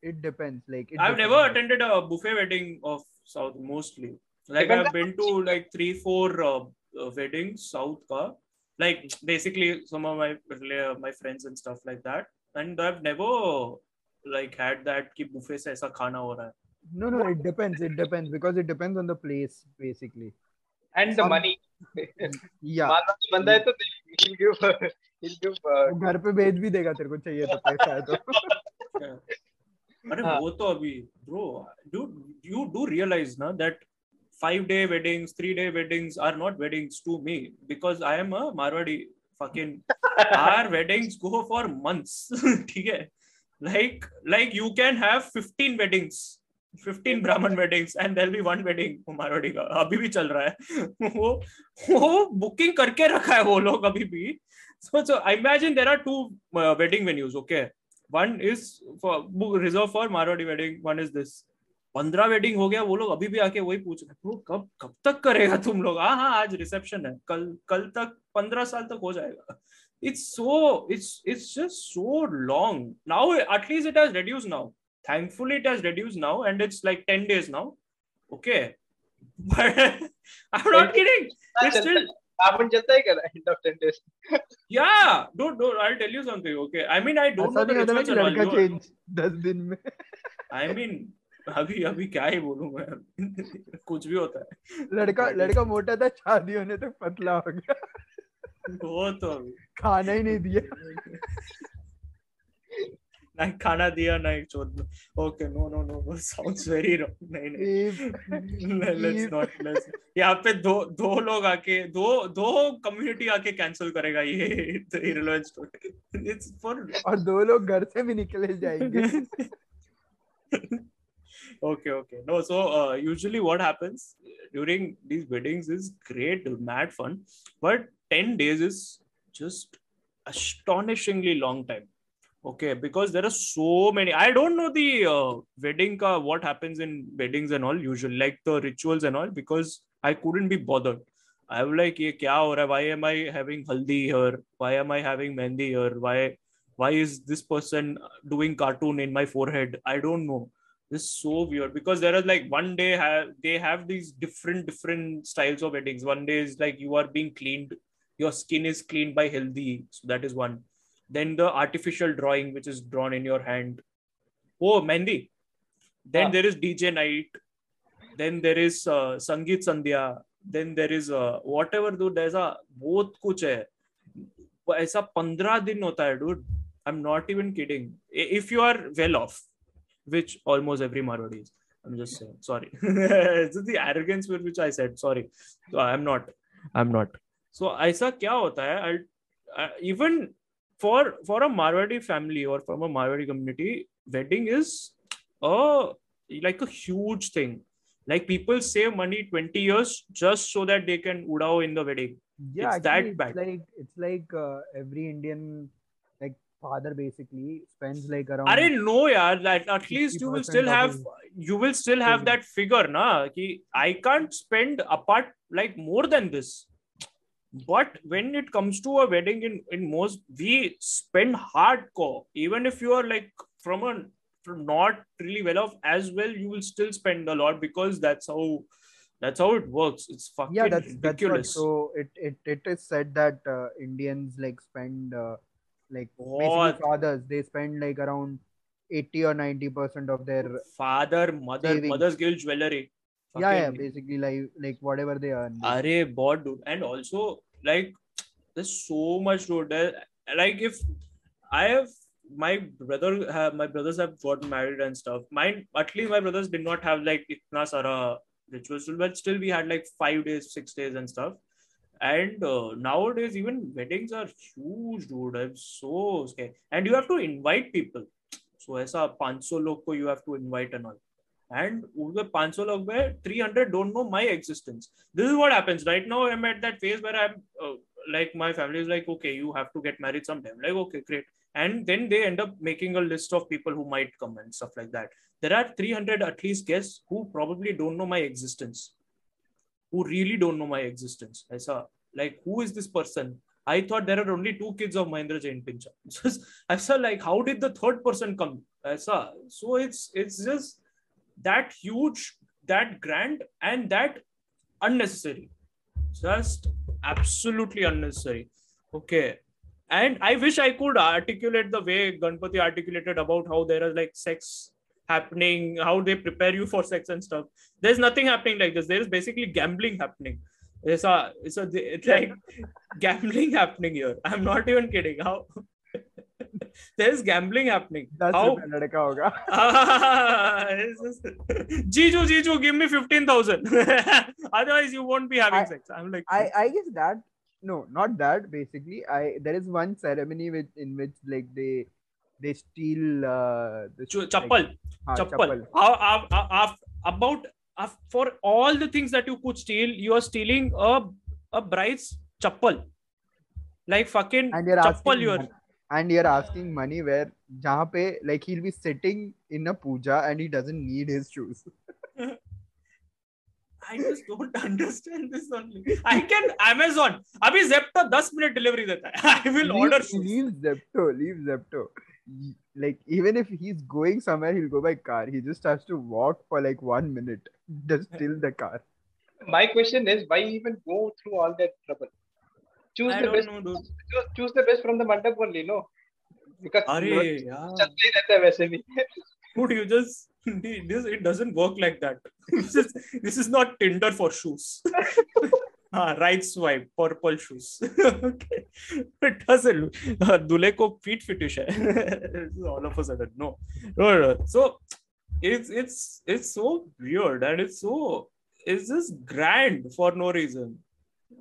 It depends. I've never attended a buffet wedding of South mostly. I've been to 3-4 weddings South ka. Basically some of my friends and stuff like that. And I've never had that ki buffet se aisa khana ho raha hai. No, it depends because it depends on the place basically. And the money. Yeah. Banda hai to he'll give. घर पे भेज भी देगा तेरे को चाहिए तो पैसा है तो. अरे वो तो अभी bro, you do realize na that 5-day weddings, 3-day weddings are not weddings to me because I am a Marwadi fucking. Our weddings go for months. ठीक है. Like you can have 15 weddings. 15 Brahmin weddings and there'll be one wedding Marwadi का अभी भी चल रहा है. वो booking करके रखा है वो लोग अभी भी. So I imagine there are 2 wedding venues, okay? One is reserved for Marwadi wedding, one is this. 15 wedding हो गया, वो लोग अभी भी आके वही पूछ रहे हैं, ब्रो कब तक करेगा तुम लोग? हाँ, आज रिसेप्शन है, कल तक 15 साल तक हो जाएगा. It's just so long. Now at least it has reduced now. Thankfully, it has reduced now, and it's 10 days now. Okay, but I'm not kidding. It's still. End of 10 days. Yeah, dude, I'll tell you something. Okay, I mean I don't know the difference. लड़का change 10 दिन में. I mean, अभी क्या ही बोलूँ मैं? कुछ भी होता है. लड़का मोटा था, शादी होने तक पतला हो गया. वो तो खाना ही नहीं दिया. नहीं खाना दिया नहीं छोड़. Okay, no. Sounds very wrong. नहीं. Let's not. यहाँ पे दो लोग आके दो community आके cancel करेगा ये irrelevant story. It's for. और 2 लोग घर से भी निकले जाएंगे. Okay. No, so usually what happens during these weddings is great, mad fun, but 10 days is just astonishingly long time. Okay, because there are so many. I don't know the wedding ka what happens in weddings and all usually the rituals and all because I couldn't be bothered. I was like, "Ye kya ho raha? Why am I having haldi here? Why am I having mehendi here? Why is this person doing cartoon in my forehead? I don't know. This is so weird because there are one day they have these different styles of weddings. One day is you are being cleaned, your skin is cleaned by haldi, so that is one. Then the artificial drawing which is drawn in your hand. Oh, Mehendi. Then there is DJ night. Then there is Sangeet Sandhya. Then there is whatever, dude. There's a बहुत कुछ है. ऐसा 15 दिन होता है, dude. I'm not even kidding. If you are well off, which almost every Marwadi is. I'm just saying. Sorry. This is the arrogance with which I said. Sorry. So I'm not. So ऐसा क्या होता है? Even for a Marwadi family or from a Marwadi community, wedding is a huge thing. People save money 20 years just so that they can udao in the wedding. Yeah, it's actually, that bad. It's every Indian father basically spends around. I don't know, yaar. At least you will still have that figure, na? Ki I can't spend apart more than this. But when it comes to a wedding, in most, we spend hardcore. Even if you are from not really well off as well, you will still spend a lot because that's how it works. It's fucking ridiculous. That's so it is said that Indians spend fathers, they spend around 80 or 90% of their father, mother's guild jewelry. Yeah, basically like whatever they earn. Arey bought, dude, and also like there's so much, dude. Like if I have my brothers have got married and stuff. My brothers did not have like itna sara rituals, but still we had like 5 days, 6 days and stuff. And nowadays even weddings are huge, dude. I'm so scared. And you have to invite people. So aisa 500 log ko you have to invite and all. And the 500 log mein 300 don't know my existence. This is what happens right now. I'm at that phase where I'm like my family is like, okay, you have to get married sometime. Like, okay, great. And then they end up making a list of people who might come and stuff like that. There are 300 at least guests who probably don't know my existence. Who really don't know my existence. I saw, like, who is this person? I thought there are only two kids of Mahindra Jain Pincha. I saw, like, how did the third person come? I saw. So it's just that huge, that grand, and that unnecessary. Just absolutely unnecessary. Okay. And I wish I could articulate the way Ganpati articulated about how there is like sex happening, how they prepare you for sex and stuff. There's nothing happening like this. There is basically gambling happening. It's like gambling happening here. I'm not even kidding. How there's gambling happening. That's how Jiju, give me 15,000. Otherwise, you won't be having sex. I'm like, I guess that. No, not that. Basically, there is one ceremony in which like they steal the chappal. For all the things that you could steal, you are stealing a bride's chappal. Like fucking chappal. And you're asking money where jahan pe like he'll be sitting in a puja and he doesn't need his shoes. I just don't understand this only. I can Amazon. Abhi Zepto 10 minute delivery deta hai. I will order shoes. Leave Zepto. Like even if he's going somewhere, he'll go by car. He just has to walk for like 1 minute. Just till the car. My question is, why even go through all that trouble? Choose the best from the mandap only, no? Because dude, you just... It doesn't work like that. This is not Tinder for shoes. Right swipe, purple shoes. Okay. It doesn't look. Dulhe ko feet fetish hai. All of a sudden, no. So it's so weird and it's just grand for no reason.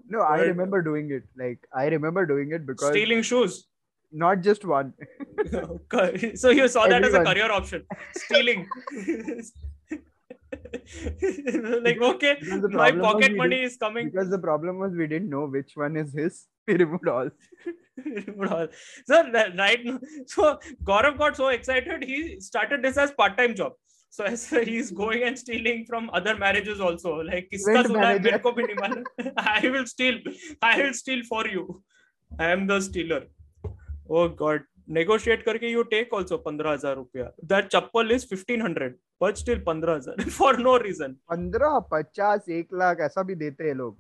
No, I remember doing it. Like I remember doing it because stealing shoes. Not just one. So you saw that everyone as a career option. Stealing. Like, okay, my pocket money is coming. Because the problem was we didn't know which one is his. We removed all. So, right now, so Gaurav got so excited, he started this as part-time job. So he's going and stealing from other marriages also. Like, I will steal for you. I am the stealer. Oh God, negotiate karke you take also 15,000 rupiah. That chappal is 1,500, but still 15,000 for no reason. 15, 50, 1 lakh, ऐसा भी देते हैं लोग.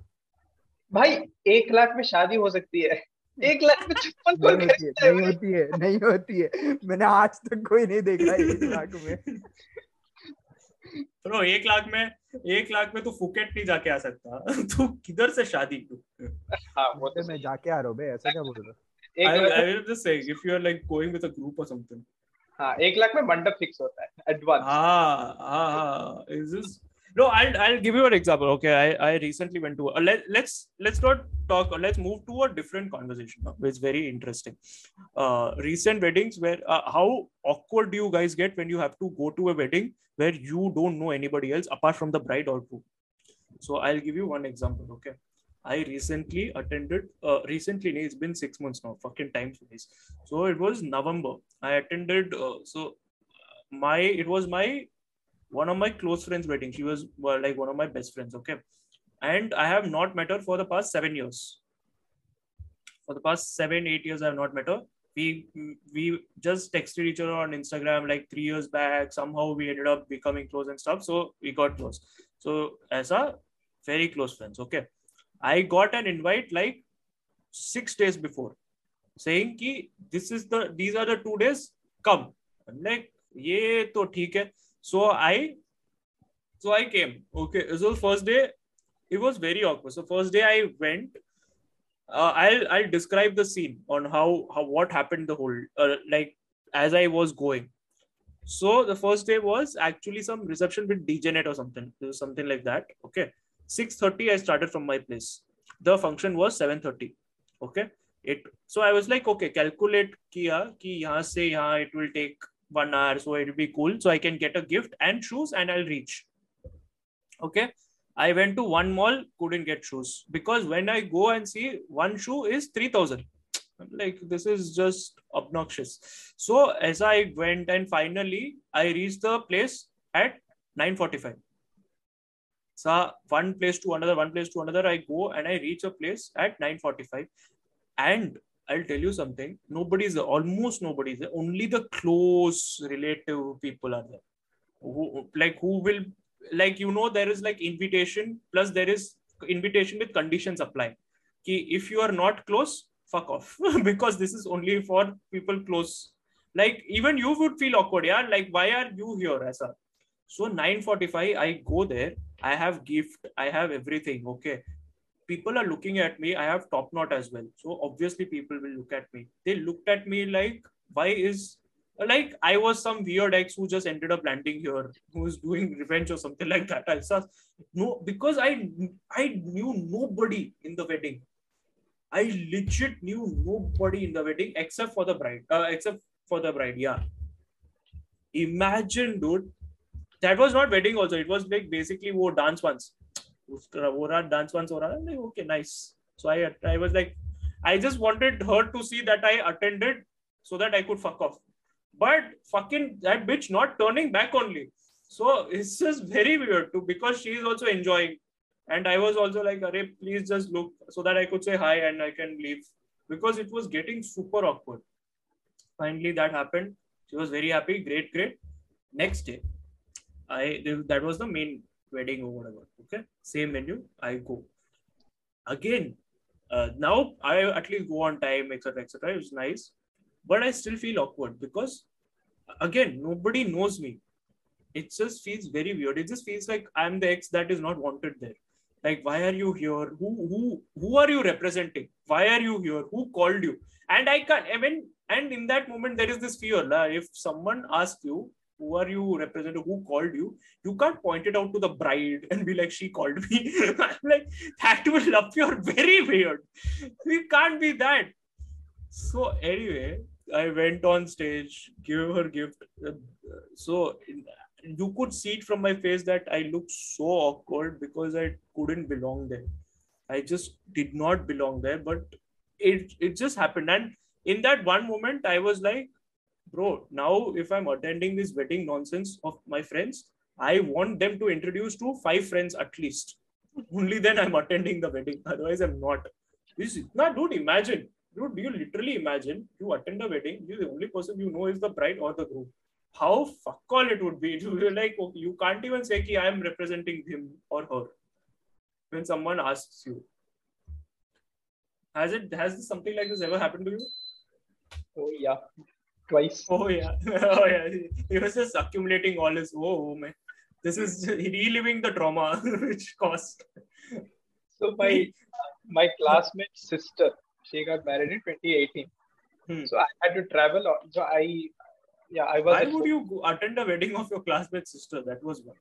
भाई 1 लाख में शादी हो सकती है. 1 लाख में chappal कौन खरीदता है? नहीं होती है. मैंने आज तक कोई नहीं देखा 1 लाख में. Bro, 1 लाख में तू फुकेट नहीं जाके आ सकता. तू किधर से शादी? हाँ, वो तो मैं जाके आ रहा हूँ बे. ऐसा क्या बोल रहा? I will just say, if you are like going with a group or something. हाँ, 1 लाख में मंडप fix होता है, advance. हाँ. No, I'll give you an example. Okay, I recently went to. Let's not talk. Let's move to a different conversation. It's very interesting. Recent weddings where how awkward do you guys get when you have to go to a wedding where you don't know anybody else apart from the bride or groom? So I'll give you one example. Okay. I recently attended, it's been 6 months now, fucking time flies. So it was November. I attended, it was one of my close friends' wedding. She was like one of my best friends, okay? And I have not met her for the past 7 years. For the past 7-8 years, I have not met her. We just texted each other on Instagram like 3 years back. Somehow we ended up becoming close and stuff. So we got close. So as a very close friends, okay? I got an invite like 6 days before saying ki these are the 2 days, come. I'm like, ye to theek hai. So I So I came. Okay. So first day, it was very awkward. So first day I went. I'll describe the scene on how what happened the whole like as I was going. So the first day was actually some reception with DJ net or something. It was something like that. Okay. 6:30 I started from my place. The function was 7:30. Okay. So I was like, okay, calculate ki yahan se yahan it will take 1 hour. So it'll be cool. So I can get a gift and shoes and I'll reach. Okay. I went to one mall, couldn't get shoes because when I go and see one shoe is 3,000. I'm like, this is just obnoxious. So as I went and finally I reached the place at 9:45. So one place to another, I go and I reach a place at 9:45. And I'll tell you something, almost nobody's there. Only the close relative people are there. There is like invitation, plus there is invitation with conditions apply. If you are not close, fuck off. Because this is only for people close. Like even you would feel awkward. Yeah? Like why are you here? Aisa. So 9:45, I go there. I have gift. I have everything. Okay. People are looking at me. I have top knot as well. So obviously people will look at me. They looked at me like, I was some weird ex who just ended up landing here, who's doing revenge or something like that. I said, no, because I knew nobody in the wedding. I legit knew nobody in the wedding except for the bride. Yeah. Imagine, dude, that was not wedding also. It was like basically wo dance once. Okay, nice. So I was like, I just wanted her to see that I attended so that I could fuck off. But fucking that bitch not turning back only. So it's just very weird too because she is also enjoying. And I was also like, Arey, please just look so that I could say hi and I can leave. Because it was getting super awkward. Finally that happened. She was very happy. Great. Next day, that was the main wedding or whatever. Okay. Same menu. I go. Again, now I at least go on time, etc. It was nice. But I still feel awkward because, again, nobody knows me. It just feels very weird. It just feels like I'm the ex that is not wanted there. Like, why are you here? Who are you representing? Why are you here? Who called you? And I can't. I mean, and in that moment, there is this fear. If someone asks you, who are you representing? Who called you? You can't point it out to the bride and be like, she called me. I'm like, that will appear very weird. We can't be that. So anyway, I went on stage, gave her gift. So you could see it from my face that I looked so awkward because I couldn't belong there. I just did not belong there, but it just happened. And in that one moment, I was like, bro, now if I'm attending this wedding nonsense of my friends, I want them to introduce to 5 friends at least. Only then I'm attending the wedding. Otherwise, I'm not. Dude, imagine. Dude, do you literally imagine you attend a wedding, you're the only person you know is the bride or the groom? How fuck all it would be. You're like, okay, you can't even say ki I am representing him or her when someone asks you. Has something like this ever happened to you? Oh yeah, twice. Oh yeah. He was just accumulating all his. Oh man, this is reliving the trauma which caused. So my classmate's sister. She got married in 2018. So I had to travel. Why would you attend a wedding of your classmate's sister? That was one.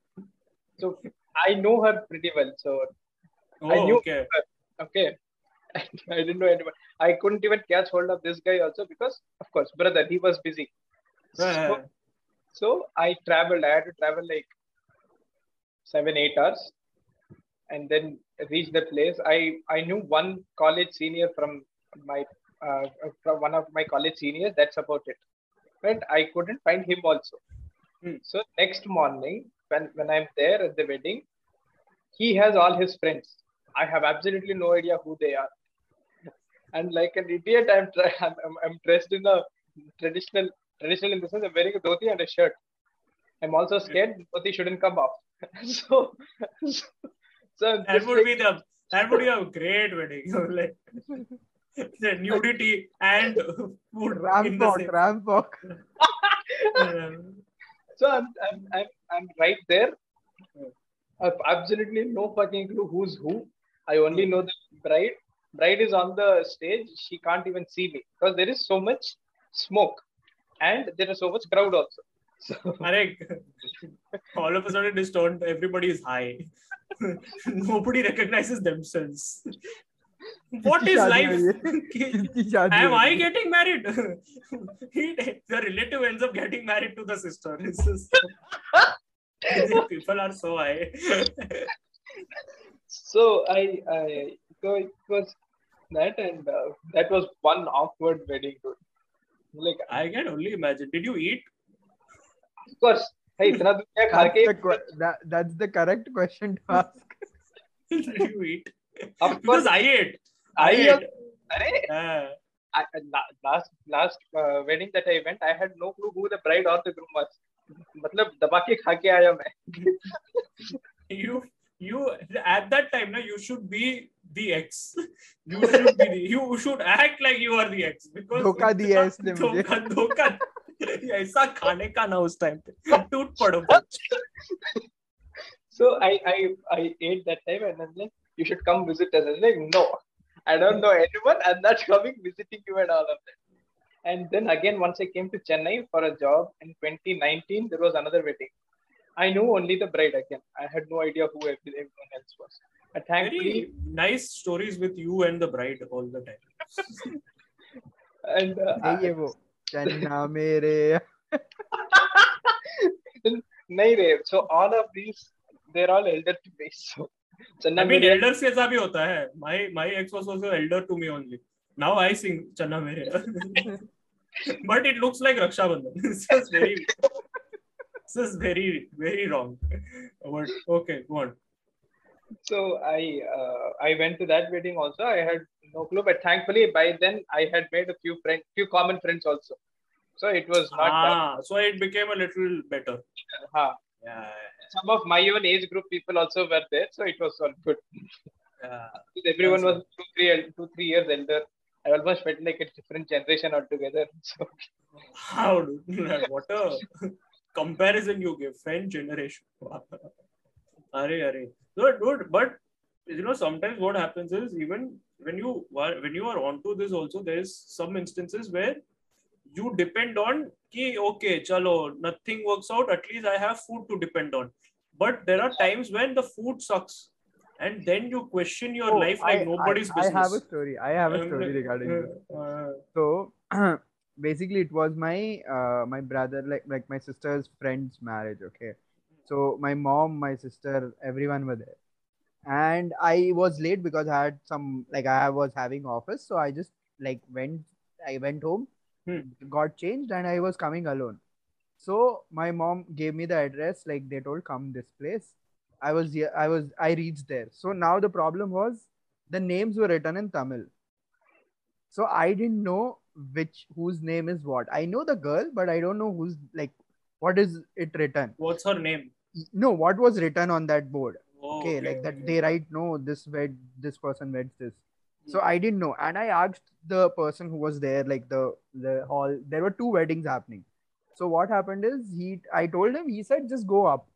So I know her pretty well. So I knew her. I didn't know anyone. I couldn't even catch hold of this guy also because, of course, brother, he was busy. So I traveled. I had to travel like 7-8 hours. And then reach the place. I knew one college senior from one of my college seniors. That's about it. But I couldn't find him also. So next morning, when I'm there at the wedding, he has all his friends. I have absolutely no idea who they are. And like an idiot, I'm dressed in a traditional in the sense. I'm wearing a dhoti and a shirt. I'm also scared dhoti shouldn't come off. So that would be a great wedding. Like the nudity and food. Ramp walk. So I'm right there. I have absolutely no fucking clue who's who. I only know that bride is on the stage. She can't even see me because there is so much smoke and there is so much crowd also. So all of a sudden it is turned, everybody is high. Nobody recognizes themselves. What is life? Am I getting married? The relative ends up getting married to the sister. People are so high. So I it was that, and that was one awkward wedding. Like I can only imagine. Did you eat? Of course. Hey, that's the correct question to ask. Did you eat? Of course, I ate. I ate. Last wedding that I went, I had no clue who the bride or the groom was. You at that time, na, you should be the ex. You should act like you are the ex because. Dhoka diya. ऐसा खाने का ना उस time पे टूट पड़ो. So I ate that time and I'm like, you should come visit us. I was like, no, I don't know anyone. I'm not coming visiting you and all of that. And then again, once I came to Chennai for a job in 2019, there was another wedding. I knew only the bride again. I had no idea who everyone else was. But thankfully, very nice stories with you and the bride all the time. And so all of these, they're all elder to me. So I mean, elders ke sa bhi hota hai. My ex was also elder to me only. Now I sing Channa Mere. But it looks like Raksha Bandhan. This is very, very wrong. But okay, go on. So I went to that wedding also. I had no clue, but thankfully by then I had made a few common friends also. So it was not bad. So it became a little better. Yeah. Some of my even age group people also were there, so it was all good. Everyone was two, three years elder. I almost felt like a different generation altogether. So. How do you know, what a comparison you give, friend generation. Arey. No, dude, but you know, sometimes what happens is even when you are onto this also, there is some instances where you depend on ki, okay, chalo, nothing works out. At least I have food to depend on. But there are times when the food sucks, and then you question your life like nobody's business. I have a story regarding this. So basically, it was my my brother, like my sister's friend's marriage. Okay. So my mom, my sister, everyone were there. And I was late because I had I was having office. So I just went home, got changed, and I was coming alone. So my mom gave me the address, like they told, come this place. I reached there. So now the problem was the names were written in Tamil. So I didn't know whose name is what. I know the girl, but I don't know who's what is it written? What's her name? No, what was written on that board? Oh, okay, like that they write, no, this person weds this. So I didn't know. And I asked the person who was there, like the hall, there were two weddings happening. So what happened is I told him, he said, just go up.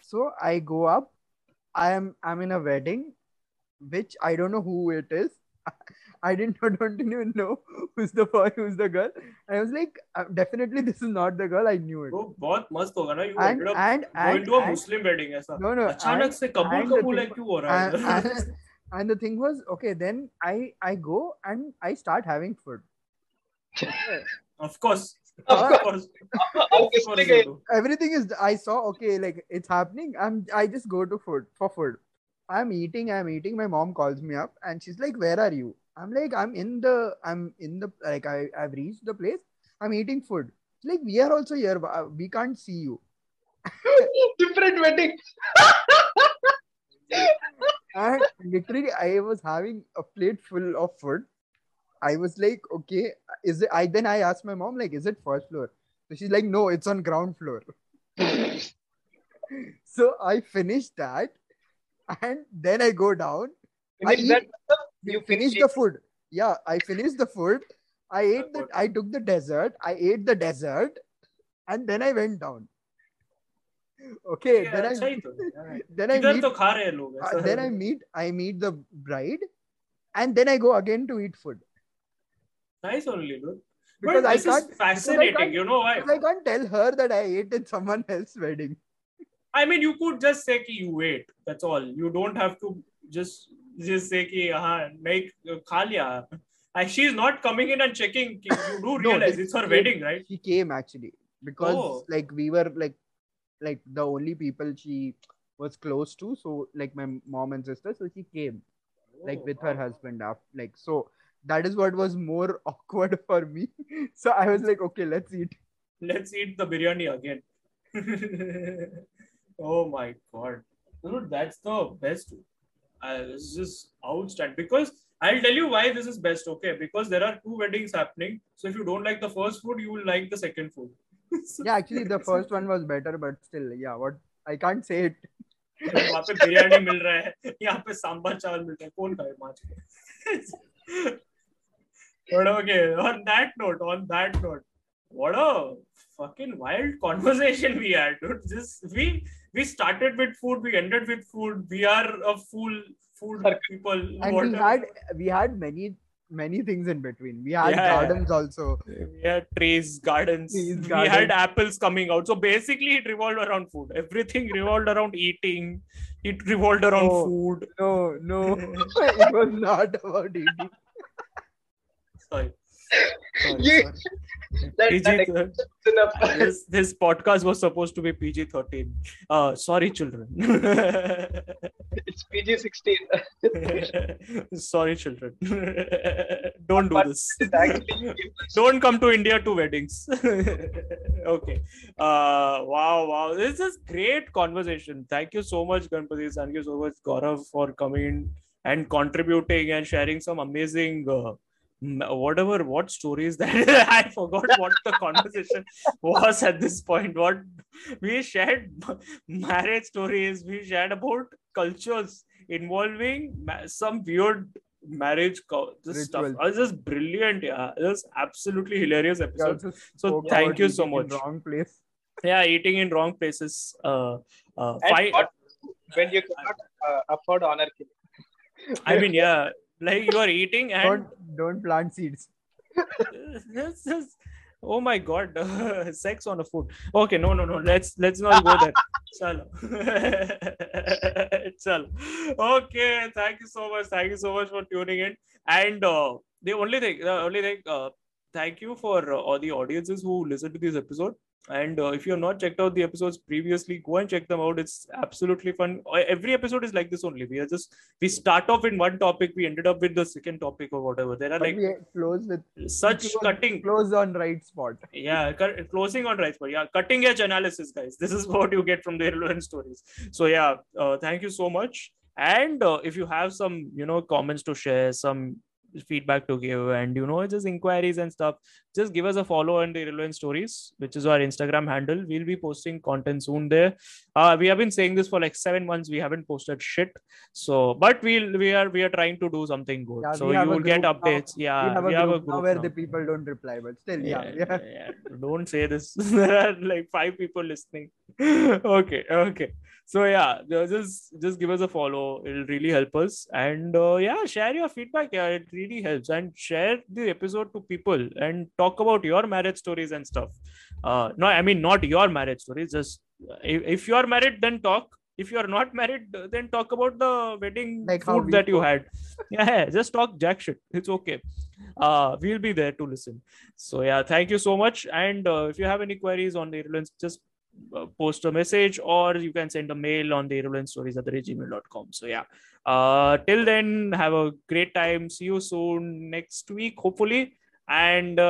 So I go up, I'm in a wedding, which I don't know who it is. I don't even know who's the girl. I was like, definitely this is not the girl. I knew it. Oh, बहुत मस्त होगा ना. You ended up going to a Muslim wedding ऐसा. No. अचानक से कबूल क्यों हो रहा है? And the thing was, okay, then I go and I start having food. Of course. Everything is. I saw. Okay, like it's happening. I just go to food. I'm eating. My mom calls me up and she's like, where are you? I'm like, I've reached the place. I'm eating food. She's like, we are also here. We can't see you. Different wedding. And literally, I was having a plate full of food. I was like, okay, is it? Then I asked my mom, like, is it first floor? So she's like, no, it's on ground floor. So I finished that. And then I go down. You finish the food. Yeah, I finished the food. I took the dessert. I ate the dessert. And then I went down. Okay, yeah, then I meet the bride, and then I go again to eat food. Nice only, dude. Because I can't, fascinating, because I can't, you know why? I can't tell her that I ate at someone else's wedding. I mean, you could just say ki you ate. That's all. You don't have to just say ki kha liya. And she's not coming in and checking. Ki, you do realize no, it's her wedding, right? She came actually because we were like the only people she was close to. So like my mom and sister. So she came with her husband after so. That is what was more awkward for me. So I was like, okay, let's eat. Let's eat the biryani again. Oh my God. Dude, that's the best. It's just outstanding. Because I'll tell you why this is best, okay? Because there are two weddings happening. So if you don't like the first food, you will like the second food. Yeah, actually the first one was better, but still, yeah, what I can't say it. Yahan pe biryani mil raha hai, yahan pe sambar chawal mil raha hai. Kaun khaye maach? But okay, on that note, what a fucking wild conversation we had, dude. We started with food, we ended with food. We are a food people. And we had many things in between. We had gardens also. We had trees, gardens. We had apples coming out. So basically, it revolved around food. Everything revolved around eating. It revolved around food. No, it was not about eating. Sorry. This podcast was supposed to be PG-13. Sorry, children. It's PG-16. Sorry, children. Don't do this. Don't come to India to weddings. Okay. Wow. This is great conversation. Thank you so much, Ganapathi. Thank you so much, Gaurav, for coming in and contributing and sharing some amazing... what stories that I forgot what the conversation was at this point. What we shared, marriage stories, we shared about cultures involving some weird marriage stuff. It was just brilliant. Yeah, it was absolutely hilarious episode. So thank you so much. Wrong place. Yeah, eating in wrong places. When you cannot afford honor killing. I mean, yeah. You are eating and... Don't plant seeds. Oh my God. Sex on a food. Okay, no. Let's not go there. Chalo. Okay, thank you so much. Thank you so much for tuning in. And the only thing, thank you for all the audiences who listen to this episode. And if you have not checked out the episodes previously, go and check them out. It's absolutely fun. Every episode is like this only. We start off in one topic, we ended up with the second topic or whatever. There are close on right spot. Yeah, closing on right spot. Yeah, cutting edge analysis, guys. This is what you get from the Irrelevant Stories. So yeah, thank you so much. And if you have some, comments to share, some feedback to give, and just inquiries and stuff, just give us a follow on the Irrelevant Stories, which is our Instagram handle. We'll be posting content soon there. We have been saying this for 7 months. We haven't posted shit. So, but we are trying to do something good. Yeah, so you will get updates. Now. Yeah, we have a group where the people don't reply, but still, yeah. Don't say this. There are 5 people listening. Okay. So yeah, just give us a follow. It'll really help us. And share your feedback. Yeah, it really helps. And share the episode to people and talk about your marriage stories and stuff. Not your marriage stories. Just if you are married, then talk. If you are not married, then talk about the wedding food that you had. Yeah, just talk jack shit. It's okay. We'll be there to listen. So yeah, thank you so much. And if you have any queries on the Irrelevance, just post a message, or you can send a mail on the irrelevantstories@gmail.com. So yeah, till then, have a great time. See you soon next week, hopefully. And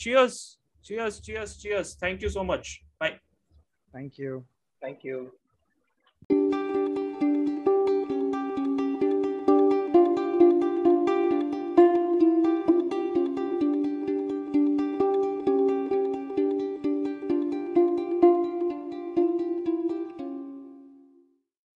cheers. Thank you so much. Bye. Thank you.